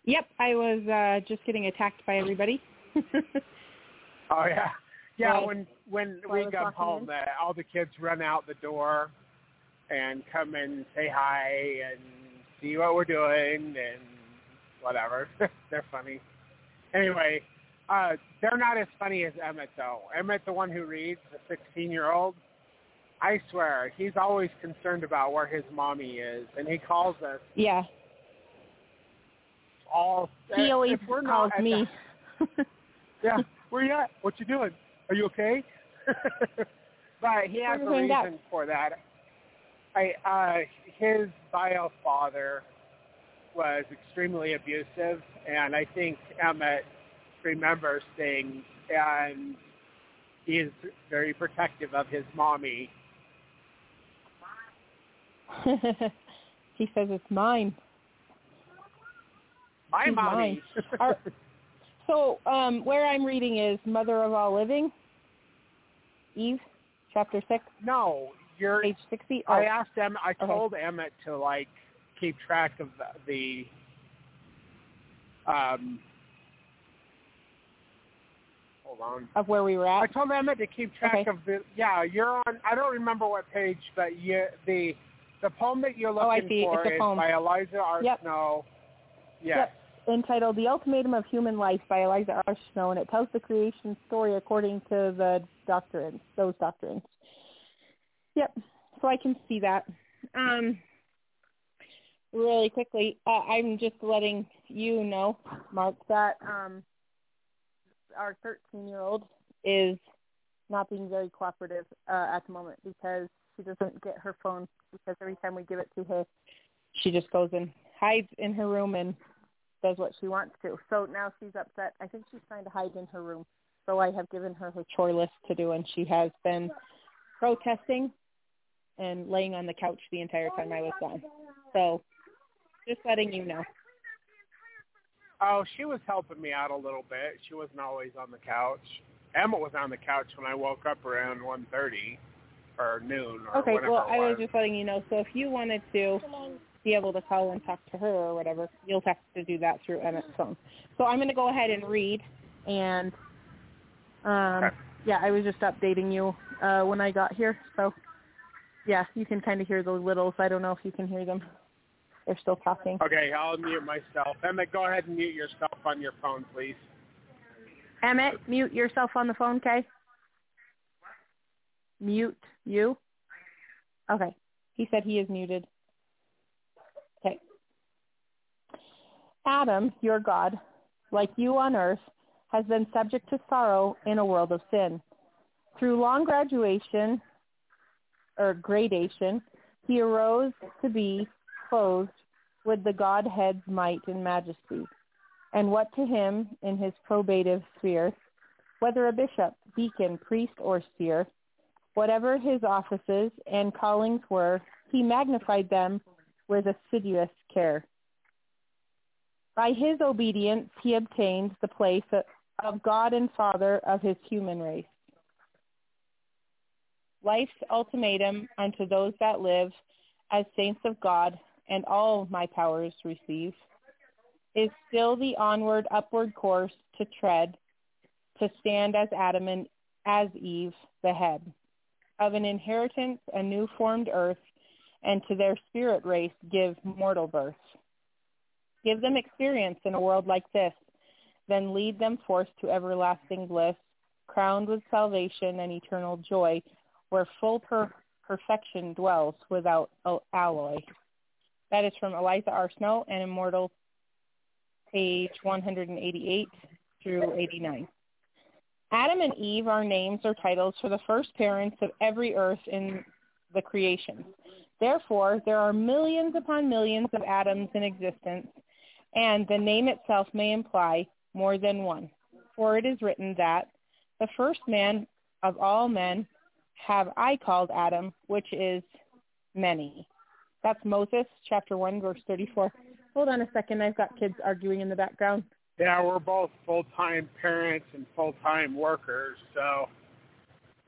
Yep, I was just getting attacked by everybody. Oh, yeah. Yeah, when we come home, all the kids run out the door and come and say hi and see what we're doing and whatever. They're funny. Anyway, they're not as funny as Emmett, though. Emmett, the one who reads, the 16-year-old, I swear, he's always concerned about where his mommy is, and he calls us. Yeah. All he always calls me. Yeah. Where you at? What you doing? Are you okay? But he has a reason for that. His bio father was extremely abusive, and I think Emmett remembers things, and he is very protective of his mommy. He says it's mine. My mommy. So where I'm reading is Mother of All Living, Eve, chapter 6. No, you're page 60. Oh. I asked them. I told Emmett to keep track of the hold on, of where we were at. I told Emmett to keep track of the. Yeah, you're on. I don't remember what page, but the poem that you're looking for is by Eliza R. Snow. Yes. Yep. Entitled The Ultimatum of Human Life by Eliza R. Snow, and it tells the creation story according to those doctrines. Yep, so I can see that. Really quickly, I'm just letting you know, Mark, that our 13-year-old is not being very cooperative at the moment because she doesn't get her phone, because every time we give it to her, she just goes and hides in her room and does what she wants to. So now she's upset. I think she's trying to hide in her room. So I have given her chore list to do, and she has been protesting and laying on the couch the entire time I was gone. So just letting you know. Oh, she was helping me out a little bit. She wasn't always on the couch. Emma was on the couch when I woke up around 1:30 or noon or whatever. Okay, well, I was just letting you know. So if you wanted to be able to call and talk to her or whatever, you'll have to do that through Emmett's phone. So I'm going to go ahead and read, and I was just updating you when I got here. So yeah, you can kind of hear the littles. I don't know if you can hear them. They're still talking. Okay, I'll mute myself. Emmett, go ahead and mute yourself on your phone, please. Emmett, mute yourself on the phone, Kay? Mute you? Okay. He said he is muted. Adam, your God, like you on earth, has been subject to sorrow in a world of sin. Through long gradation, he arose to be clothed with the Godhead's might and majesty. And what to him in his probative sphere, whether a bishop, deacon, priest, or seer, whatever his offices and callings were, he magnified them with assiduous care. By his obedience, he obtained the place of God and Father of his human race. Life's ultimatum unto those that live as saints of God, and all my powers receive, is still the onward, upward course to tread, to stand as Adam and as Eve, the head of an inheritance, a new formed earth, and to their spirit race give mortal birth. Give them experience in a world like this, then lead them forth to everlasting bliss, crowned with salvation and eternal joy, where full perfection dwells without alloy. That is from Eliza R. Snow and Immortal, page 188 through 89. Adam and Eve are names or titles for the first parents of every earth in the creation. Therefore, there are millions upon millions of atoms in existence, and the name itself may imply more than one. For it is written that the first man of all men have I called Adam, which is many. That's Moses, chapter 1, verse 34. Hold on a second. I've got kids arguing in the background. Yeah, we're both full-time parents and full-time workers, so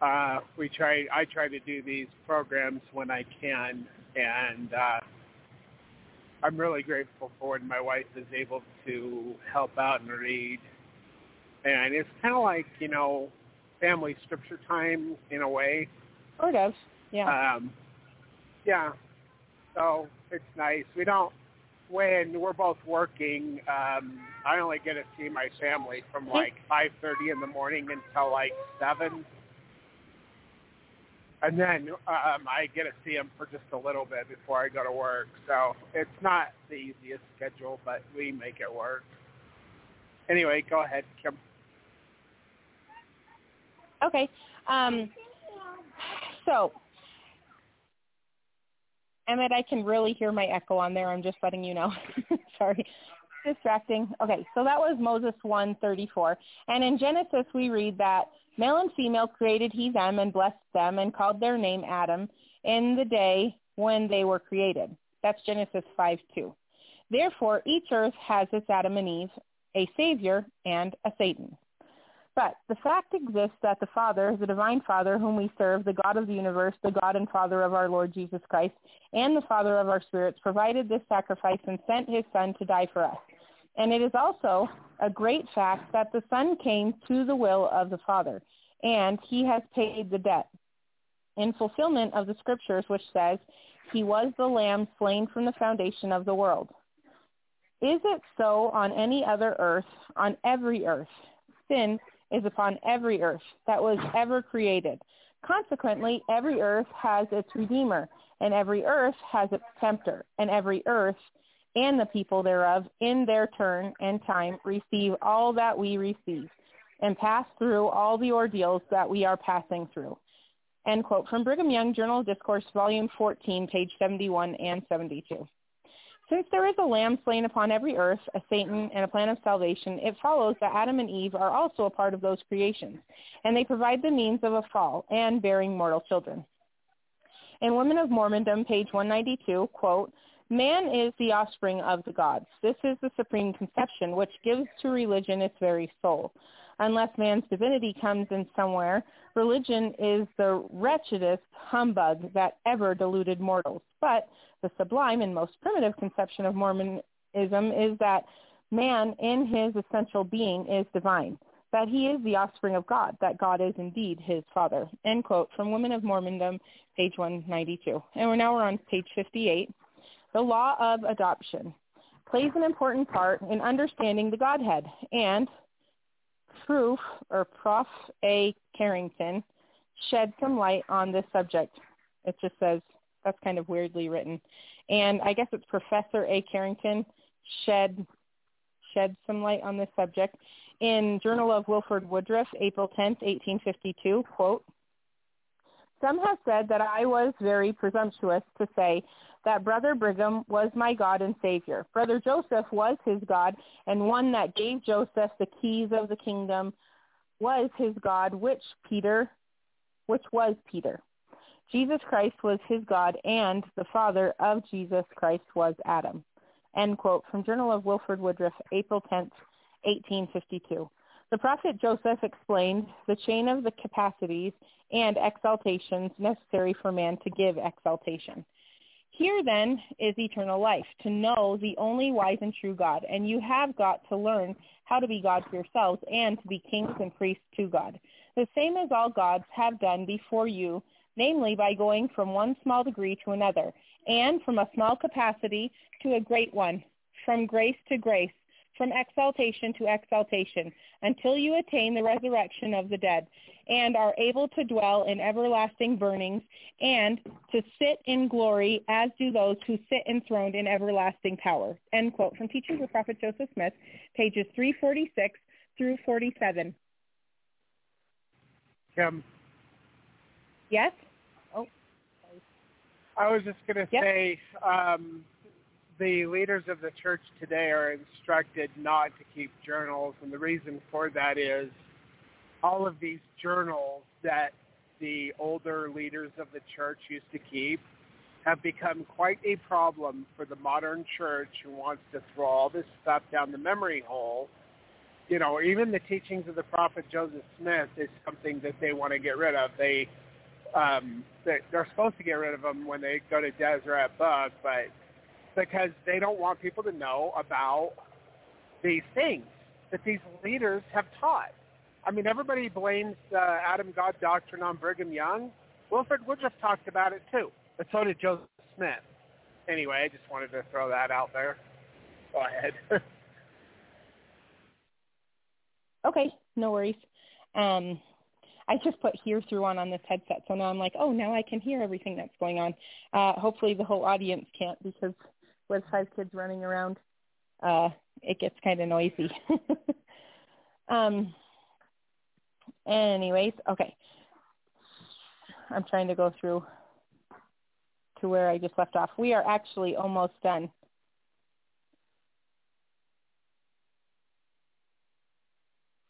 I try to do these programs when I can, and I'm really grateful for it. My wife is able to help out and read. And it's kind of like, you know, family scripture time in a way. Oh, it does. Yeah. Yeah. So it's nice. We don't, when we're both working, I only get to see my family from like 5:30 in the morning until like 7. And then I get to see them for just a little bit before I go to work. So it's not the easiest schedule, but we make it work. Anyway, go ahead, Kim. Okay. So, Emmett, I can really hear my echo on there. I'm just letting you know. Sorry. Distracting. Okay, so that was Moses 1:34. And in Genesis, we read that male and female created he them and blessed them and called their name Adam in the day when they were created. That's Genesis 5:2. Therefore, each earth has its Adam and Eve, a Savior, and a Satan. But the fact exists that the Father, the Divine Father whom we serve, the God of the universe, the God and Father of our Lord Jesus Christ, and the Father of our spirits, provided this sacrifice and sent his Son to die for us. And it is also a great fact that the Son came to the will of the Father, and he has paid the debt in fulfillment of the Scriptures, which says, he was the Lamb slain from the foundation of the world. Is it so on any other earth, on every earth? Sin is upon every earth that was ever created. Consequently, every earth has its Redeemer, and every earth has its Tempter, and every earth and the people thereof in their turn and time receive all that we receive and pass through all the ordeals that we are passing through. End quote from Brigham Young, Journal of Discourse, Volume 14, page 71 and 72. Since there is a lamb slain upon every earth, a Satan, and a plan of salvation, it follows that Adam and Eve are also a part of those creations, and they provide the means of a fall and bearing mortal children. In Women of Mormondom, page 192, quote, man is the offspring of the gods. This is the supreme conception which gives to religion its very soul. Unless man's divinity comes in somewhere, religion is the wretchedest humbug that ever deluded mortals. But the sublime and most primitive conception of Mormonism is that man in his essential being is divine, that he is the offspring of God, that God is indeed his Father. End quote from Women of Mormondom, page 192. And we're on page 58. The law of adoption plays an important part in understanding the Godhead, and Prof. A. Carrington shed some light on this subject. It just says, that's kind of weirdly written. And I guess it's Professor A. Carrington shed some light on this subject in Journal of Wilford Woodruff, April 10th, 1852, quote, some have said that I was very presumptuous to say that Brother Brigham was my God and Savior. Brother Joseph was his God, and one that gave Joseph the keys of the kingdom was his God, which was Peter. Jesus Christ was his God, and the Father of Jesus Christ was Adam. End quote from Journal of Wilford Woodruff, April 10th, 1852. The prophet Joseph explained the chain of the capacities and exaltations necessary for man to give exaltation. Here, then, is eternal life, to know the only wise and true God, and you have got to learn how to be gods yourselves and to be kings and priests to God, the same as all gods have done before you, namely by going from one small degree to another, and from a small capacity to a great one, from grace to grace, from exaltation to exaltation, until you attain the resurrection of the dead, and are able to dwell in everlasting burnings, and to sit in glory, as do those who sit enthroned in everlasting power. End quote from Teachings of Prophet Joseph Smith, pages 346 through 47. Kim? Yes? Oh, sorry. I was just going to say... the leaders of the church today are instructed not to keep journals, and the reason for that is all of these journals that the older leaders of the church used to keep have become quite a problem for the modern church who wants to throw all this stuff down the memory hole. You know, even the teachings of the prophet Joseph Smith is something that they want to get rid of. They're supposed to get rid of them when they go to Deseret Book, but because they don't want people to know about these things that these leaders have taught. I mean, everybody blames Adam God Doctrine on Brigham Young. Wilford Woodruff talked about it too, but so did Joseph Smith. Anyway, I just wanted to throw that out there. Go ahead. Okay, no worries. I just put hear through on this headset, so now I'm like, oh, now I can hear everything that's going on. Hopefully the whole audience can't, because with 5 kids running around, it gets kind of noisy. Anyways, okay. I'm trying to go through to where I just left off. We are actually almost done.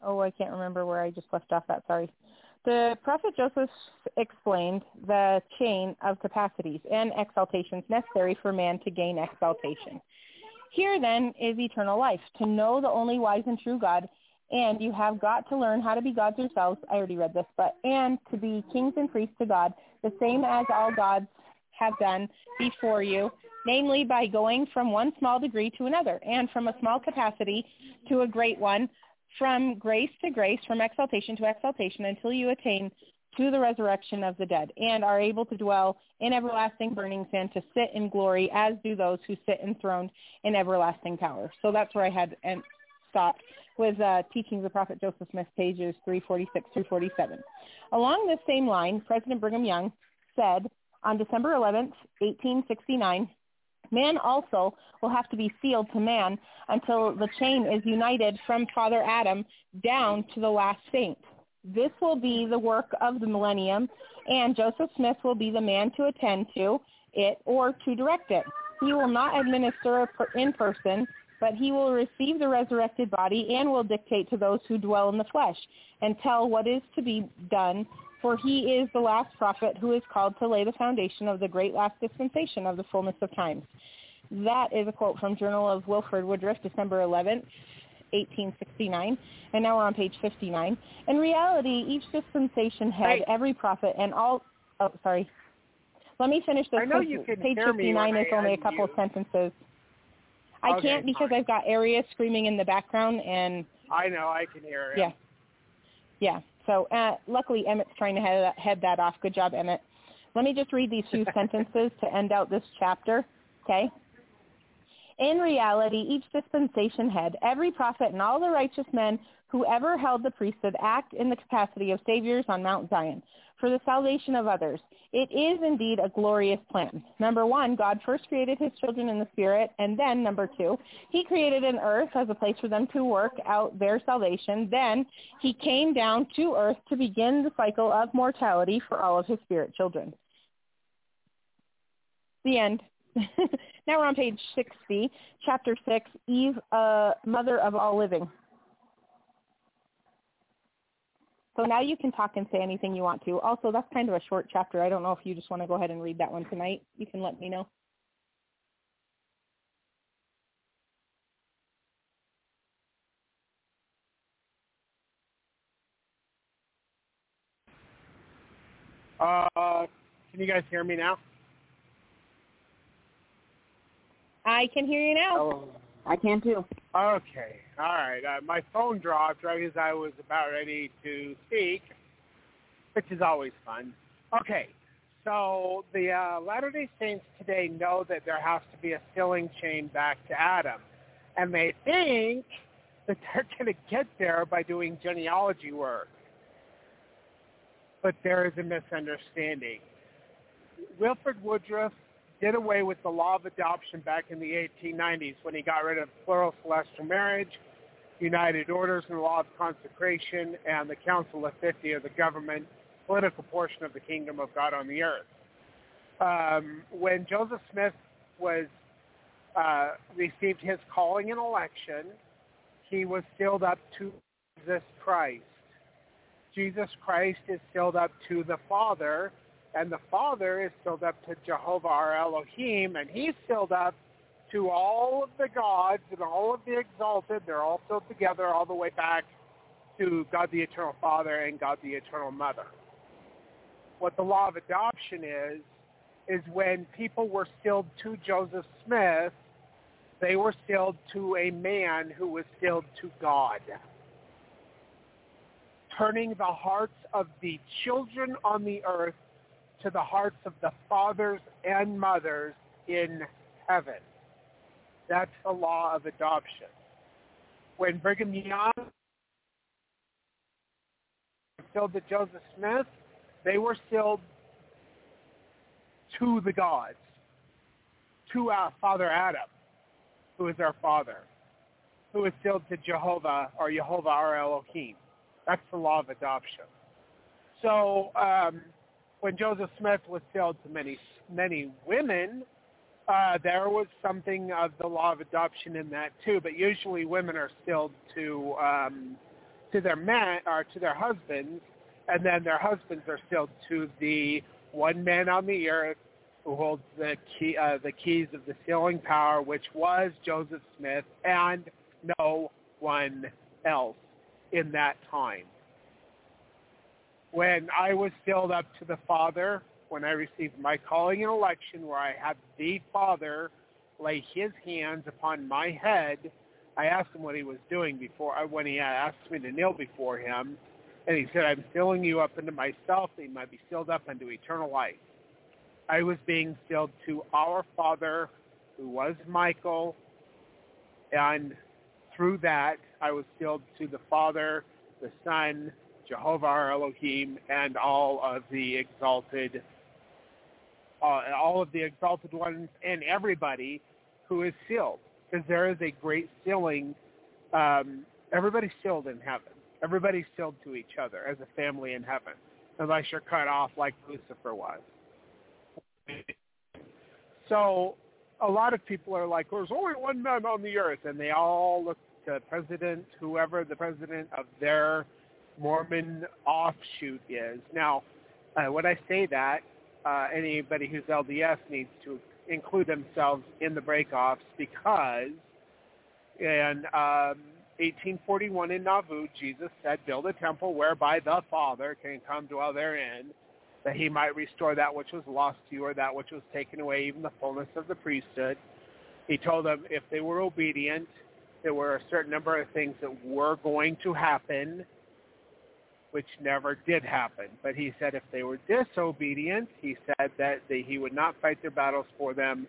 Oh, I can't remember where I just left off that. Sorry. The Prophet Joseph explained the chain of capacities and exaltations necessary for man to gain exaltation. Here, then, is eternal life, to know the only wise and true God, and you have got to learn how to be gods yourselves. I already read this, but, and to be kings and priests to God, the same as all gods have done before you, namely by going from one small degree to another, and from a small capacity to a great one, from grace to grace, from exaltation to exaltation, until you attain to the resurrection of the dead and are able to dwell in everlasting burning sand, to sit in glory, as do those who sit enthroned in everlasting power. So that's where I had stopped with Teachings of the Prophet Joseph Smith, pages 346 through 47. Along this same line, President Brigham Young said on December 11th, 1869, man also will have to be sealed to man until the chain is united from Father Adam down to the last saint. This will be the work of the millennium, and Joseph Smith will be the man to attend to it or to direct it. He will not administer in person, but he will receive the resurrected body and will dictate to those who dwell in the flesh and tell what is to be done, for he is the last prophet who is called to lay the foundation of the great last dispensation of the fullness of times. That is a quote from Journal of Wilford Woodruff, December 11th, 1869. And now we're on page 59. In reality, each dispensation had every prophet and all... Oh, sorry. Let me finish this. I know you can page hear 59 is only a couple of sentences. I can't, because I've got Arius screaming in the background, and... I know, I can hear it. Yeah. So luckily, Emmett's trying to head that off. Good job, Emmett. Let me just read these two sentences to end out this chapter, okay? In reality, each dispensation had every prophet and all the righteous men who ever held the priesthood act in the capacity of saviors on Mount Zion for the salvation of others. It is indeed a glorious plan. Number 1, God first created his children in the spirit, and then number 2, he created an earth as a place for them to work out their salvation. Then he came down to earth to begin the cycle of mortality for all of his spirit children. The end. Now we're on page 60, chapter 6, Eve, mother of all living. So now you can talk and say anything you want to. Also, that's kind of a short chapter. I don't know if you just want to go ahead and read that one tonight. You can let me know. Can you guys hear me now? I can hear you now. Oh. I can too. Okay. All right. My phone dropped right as I was about ready to speak, which is always fun. Okay. So the Latter-day Saints today know that there has to be a sealing chain back to Adam, and they think that they're going to get there by doing genealogy work. But there is a misunderstanding. Wilford Woodruff did away with the law of adoption back in the 1890s when he got rid of plural celestial marriage, united orders and law of consecration, and the Council of 50 of the government political portion of the kingdom of God on the earth. When Joseph Smith was received his calling and election, he was sealed up to Jesus Christ. Jesus Christ is sealed up to the Father, and the Father is sealed up to Jehovah or Elohim, and he's sealed up to all of the gods and all of the exalted. They're all sealed together all the way back to God the Eternal Father and God the Eternal Mother. What the law of adoption is when people were sealed to Joseph Smith, they were sealed to a man who was sealed to God, turning the hearts of the children on the earth to the hearts of the fathers and mothers in heaven. That's the law of adoption. When Brigham Young sealed to Joseph Smith, they were sealed to the gods, to our Father Adam, who is our father, who is sealed to Jehovah or Yehovah or Elohim. That's the law of adoption. So when Joseph Smith was sealed to many women, there was something of the law of adoption in that too. But usually women are sealed to their men or to their husbands, and then their husbands are sealed to the one man on the earth who holds the keys of the sealing power, which was Joseph Smith and no one else in that time. When I was sealed up to the Father, when I received my calling and election, where I had the Father lay his hands upon my head, I asked him what he was doing when he asked me to kneel before him, and he said, "I'm sealing you up into myself, that you might be sealed up unto eternal life." I was being sealed to our Father, who was Michael, and through that, I was sealed to the Father, the Son, Jehovah or Elohim, and all of the exalted ones, and everybody who is sealed, because there is a great sealing. Everybody's sealed in heaven. Everybody's sealed to each other as a family in heaven, unless you're cut off like Lucifer was. So a lot of people are like, there's only one man on the earth, and they all look to president, whoever the president of their Mormon offshoot is. Now, when I say that, anybody who's LDS needs to include themselves in the breakoffs, because in 1841 in Nauvoo, Jesus said, "Build a temple whereby the Father can come dwell therein, that he might restore that which was lost to you, or that which was taken away, even the fullness of the priesthood." He told them if they were obedient, there were a certain number of things that were going to happen, which never did happen. But he said if they were disobedient, he said that he would not fight their battles for them,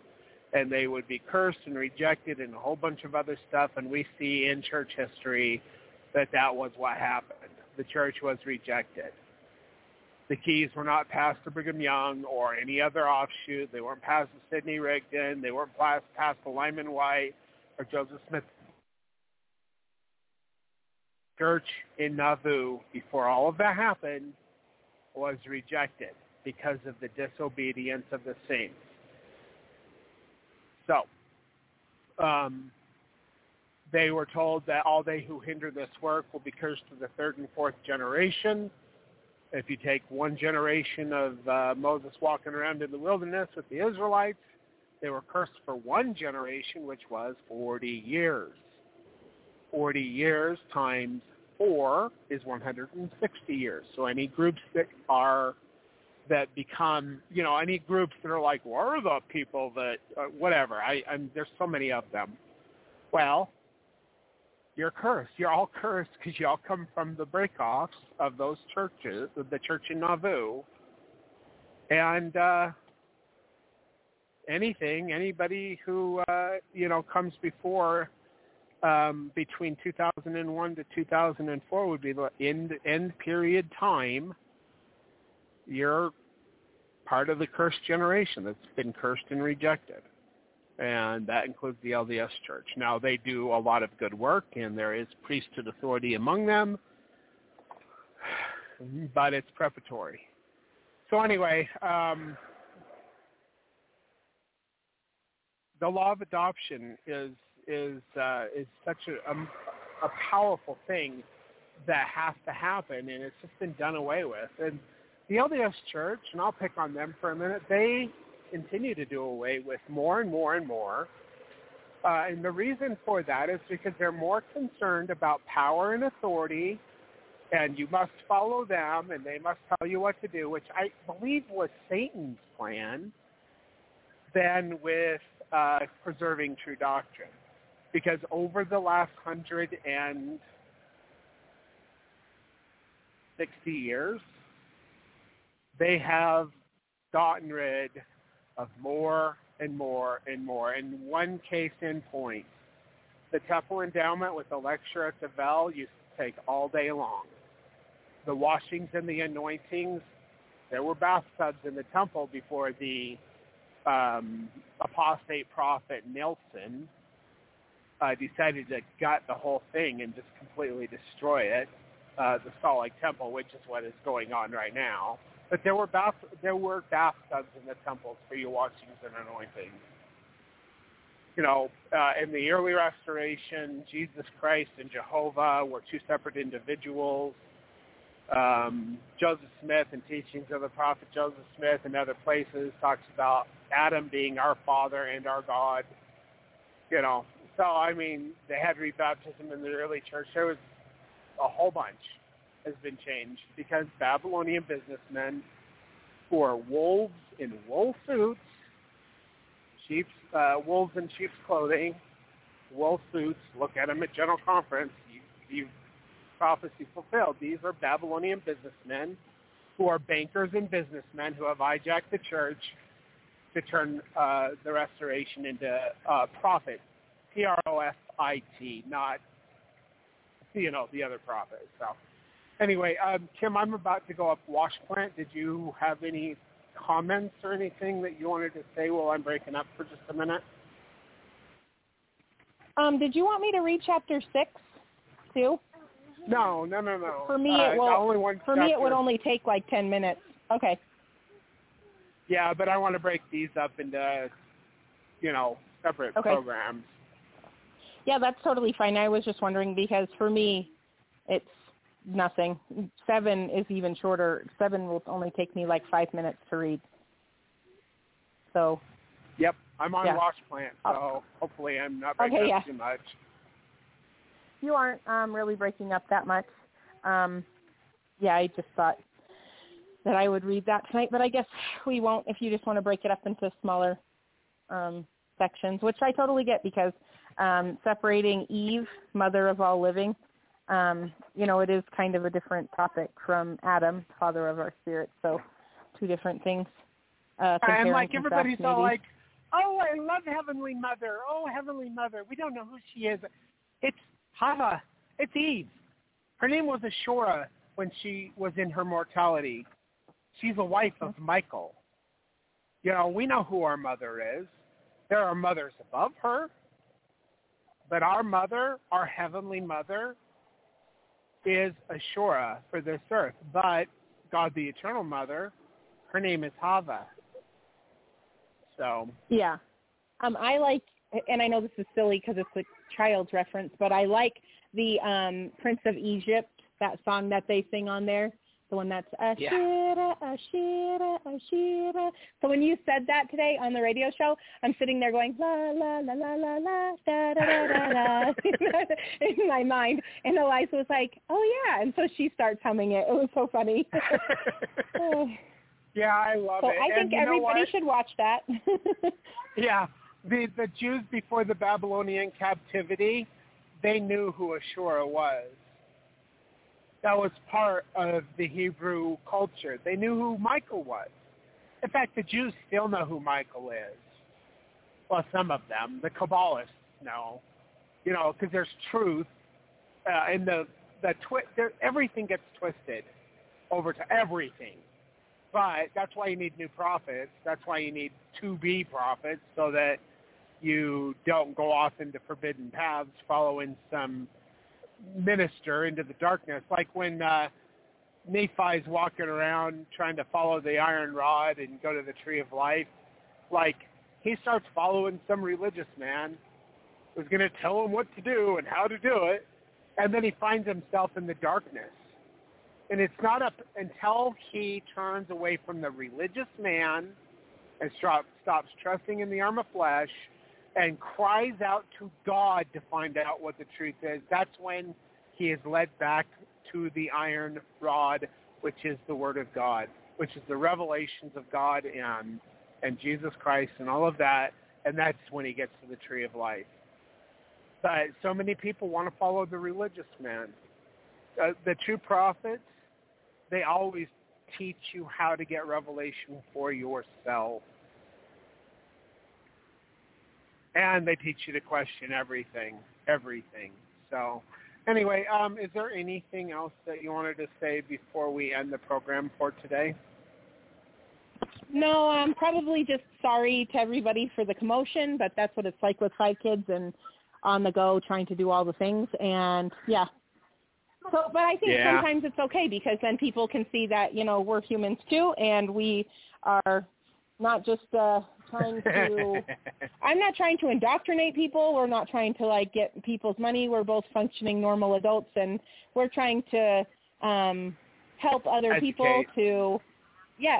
and they would be cursed and rejected and a whole bunch of other stuff. And we see in church history that that was what happened. The church was rejected. The keys were not passed to Brigham Young or any other offshoot. They weren't passed to Sidney Rigdon. They weren't passed to Lyman White or Joseph Smith. Church in Nauvoo, before all of that happened, was rejected because of the disobedience of the saints. So, they were told that all they who hinder this work will be cursed to the third and fourth generation. If you take one generation of Moses walking around in the wilderness with the Israelites, they were cursed for one generation, which was 40 years. 40 years times 4 is 160 years. So any groups that are like, what are the people that, whatever, there's so many of them. Well, you're cursed. You're all cursed because you all come from the breakoffs of those churches, the church in Nauvoo. And anybody who, comes before between 2001 to 2004 would be the end period time. You're part of the cursed generation that's been cursed and rejected, and that includes the LDS Church. Now, they do a lot of good work, and there is priesthood authority among them, but it's preparatory. So anyway, the law of adoption is such a powerful thing that has to happen, and it's just been done away with. And the LDS Church, and I'll pick on them for a minute, they continue to do away with more and more and more. And the reason for that is because they're more concerned about power and authority, and you must follow them, and they must tell you what to do, which I believe was Satan's plan. than with preserving true doctrine. Because over the last 160 years, they have gotten rid of more and more and more. And one case in point, the Temple Endowment with the lecture at the Bell used to take all day long. The washings and the anointings, there were bathtubs in the temple before the apostate prophet Nelson decided to gut the whole thing and just completely destroy it, the Salt Lake Temple, which is what is going on right now. But there were bathtubs in the temples for your washings and anointings. You know, in the early Restoration, Jesus Christ and Jehovah were two separate individuals. Joseph Smith and teachings of the prophet Joseph Smith and other places talks about Adam being our father and our God. You know, so I mean, they had rebaptism in the early church. There was a whole bunch has been changed because Babylonian businessmen who are wolves in wool suits, wolves in sheep's clothing, wool suits, look at them at General Conference, you prophecy fulfilled. These are Babylonian businessmen who are bankers and businessmen who have hijacked the church to turn the Restoration into profit, P-R-O-F-I-T, not, you know, the other prophet. So anyway, Kim, I'm about to go up wash plant. Did you have any comments or anything that you wanted to say while I'm breaking up for just a minute? Did you want me to read chapter 6 too? No. For me, it would only take like 10 minutes. Okay. Yeah, but I want to break these up into, you know, separate programs. Yeah, that's totally fine. I was just wondering because for me, it's nothing. 7 is even shorter. 7 will only take me like 5 minutes to read. So. Yep, I'm on wash plant, so hopefully I'm not breaking up too much. You aren't really breaking up that much. I just thought that I would read that tonight, but I guess we won't if you just want to break it up into smaller sections, which I totally get because separating Eve, mother of all living, you know, it is kind of a different topic from Adam, father of our spirit. So two different things. And like everybody's all like, oh, I love Heavenly Mother. Oh, Heavenly Mother. We don't know who she is. It's Hava. It's Eve. Her name was Asherah when she was in her mortality. She's the wife of Michael. You know, we know who our mother is. There are mothers above her. But our mother, our heavenly mother, is Asherah for this earth. But God, the eternal mother, her name is Hava. So. Yeah. I like, and I know this is silly because it's like, child's reference, but I like the Prince of Egypt, that song that they sing on there, the one that's Asherah, Asherah, Asherah. So when you said that today on the radio show, I'm sitting there going la la la la la la da da da da, da in my mind, and Eliza was like, oh yeah, and so she starts humming it. It was so funny. Yeah, I love it. I think everybody should watch that. Yeah. The Jews before the Babylonian captivity, they knew who Asherah was. That was part of the Hebrew culture. They knew who Michael was. In fact, the Jews still know who Michael is. Well, some of them. The Kabbalists know. You know, because there's truth. And everything gets twisted over to everything. But that's why you need new prophets. That's why you need to-be prophets so that you don't go off into forbidden paths following some minister into the darkness. Like when Nephi's walking around trying to follow the iron rod and go to the tree of life, like he starts following some religious man who's going to tell him what to do and how to do it, and then he finds himself in the darkness. And it's not up until he turns away from the religious man and stops trusting in the arm of flesh and cries out to God to find out what the truth is. That's when he is led back to the iron rod, which is the word of God, which is the revelations of God and and Jesus Christ and all of that, and that's when he gets to the tree of life. But so many people want to follow the religious man. The true prophets, they always teach you how to get revelation for yourself. And they teach you to question everything. So anyway, is there anything else that you wanted to say before we end the program for today? No, I'm probably just sorry to everybody for the commotion, but that's what it's like with 5 kids and on the go trying to do all the things. And, yeah. So, but I think sometimes it's okay because then people can see that, you know, we're humans too, and we are not just I'm not trying to indoctrinate people. We're not trying to, like, get people's money. We're both functioning normal adults, and we're trying to help other people to,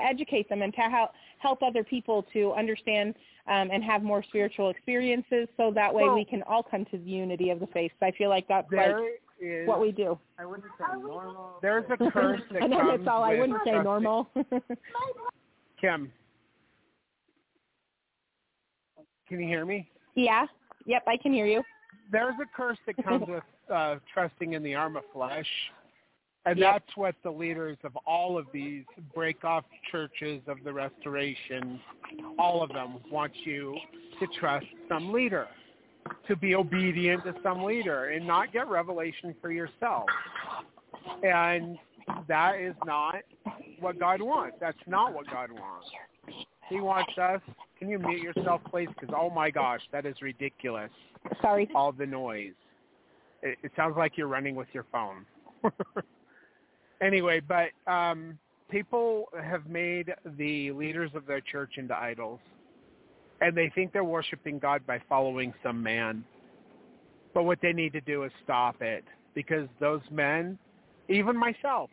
educate them and to help other people to understand and have more spiritual experiences, so that way we can all come to the unity of the faith. So I feel like that's what we do. I wouldn't say normal. There's a curse that comes with... I wouldn't say normal. Kim, can you hear me? Yeah. Yep, I can hear you. There's a curse that comes with trusting in the arm of flesh. And that's what the leaders of all of these break-off churches of the Restoration, all of them want you to trust some leader, to be obedient to some leader, and not get revelation for yourself. And that is not what God wants. That's not what God wants. He wants us. Can you mute yourself, please? Because, oh, my gosh, that is ridiculous. Sorry. All the noise. It sounds like you're running with your phone. Anyway, but people have made the leaders of their church into idols, and they think they're worshiping God by following some man. But what they need to do is stop it, because those men, even myself,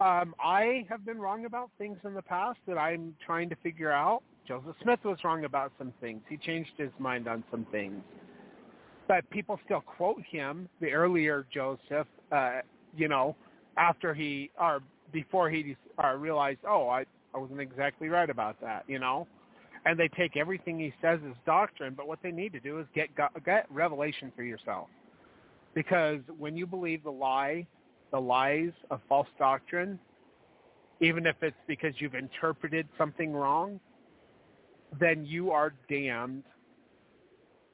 I have been wrong about things in the past that I'm trying to figure out. Joseph Smith was wrong about some things. He changed his mind on some things. But people still quote him, the earlier Joseph, after before he realized, I wasn't exactly right about that, and they take everything he says as doctrine. But what they need to do is get revelation for yourself, because when you believe the lies of false doctrine, even if it's because you've interpreted something wrong, then you are damned,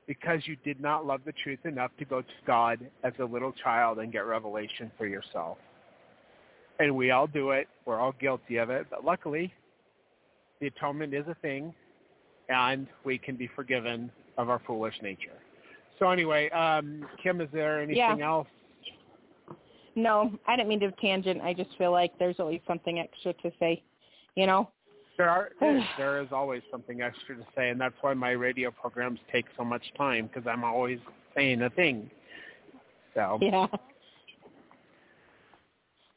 because you did not love the truth enough to go to God as a little child and get revelation for yourself. And we all do it. We're all guilty of it. But luckily, the atonement is a thing, and we can be forgiven of our foolish nature. So anyway, Kim, is there anything else? No, I didn't mean to tangent. I just feel like there's always something extra to say, There is always something extra to say, and that's why my radio programs take so much time, because I'm always saying a thing. So. Yeah.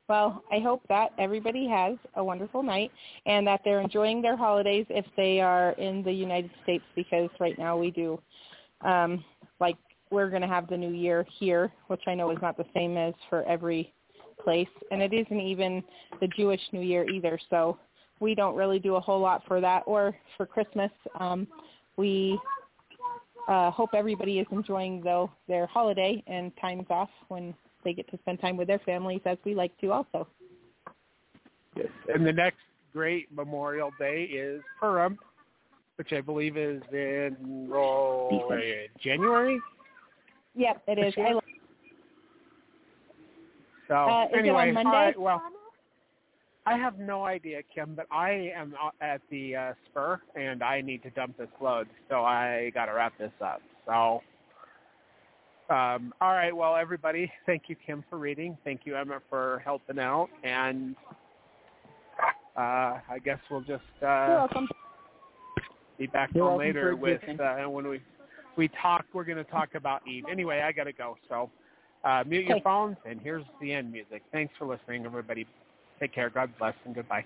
Well, I hope that everybody has a wonderful night and that they're enjoying their holidays if they are in the United States, because right now we do, we're going to have the New Year here, which I know is not the same as for every place, and it isn't even the Jewish New Year either, so we don't really do a whole lot for that or for Christmas. We hope everybody is enjoying, though, their holiday and time's off when they get to spend time with their families, as we like to also. Yes, and the next great Memorial Day is Purim, which I believe is in January? Yep, it is. Anyway, is it on Monday? All right, well, I have no idea, Kim, but I am at the spur, and I need to dump this load, so I got to wrap this up. So, all right, well, everybody, thank you, Kim, for reading. Thank you, Emma, for helping out, and I guess we'll just be back on later with when we talk. We're going to talk about Eve. Anyway, I got to go, so mute your phones, and here's the end music. Thanks for listening, everybody. Take care. God bless and goodbye.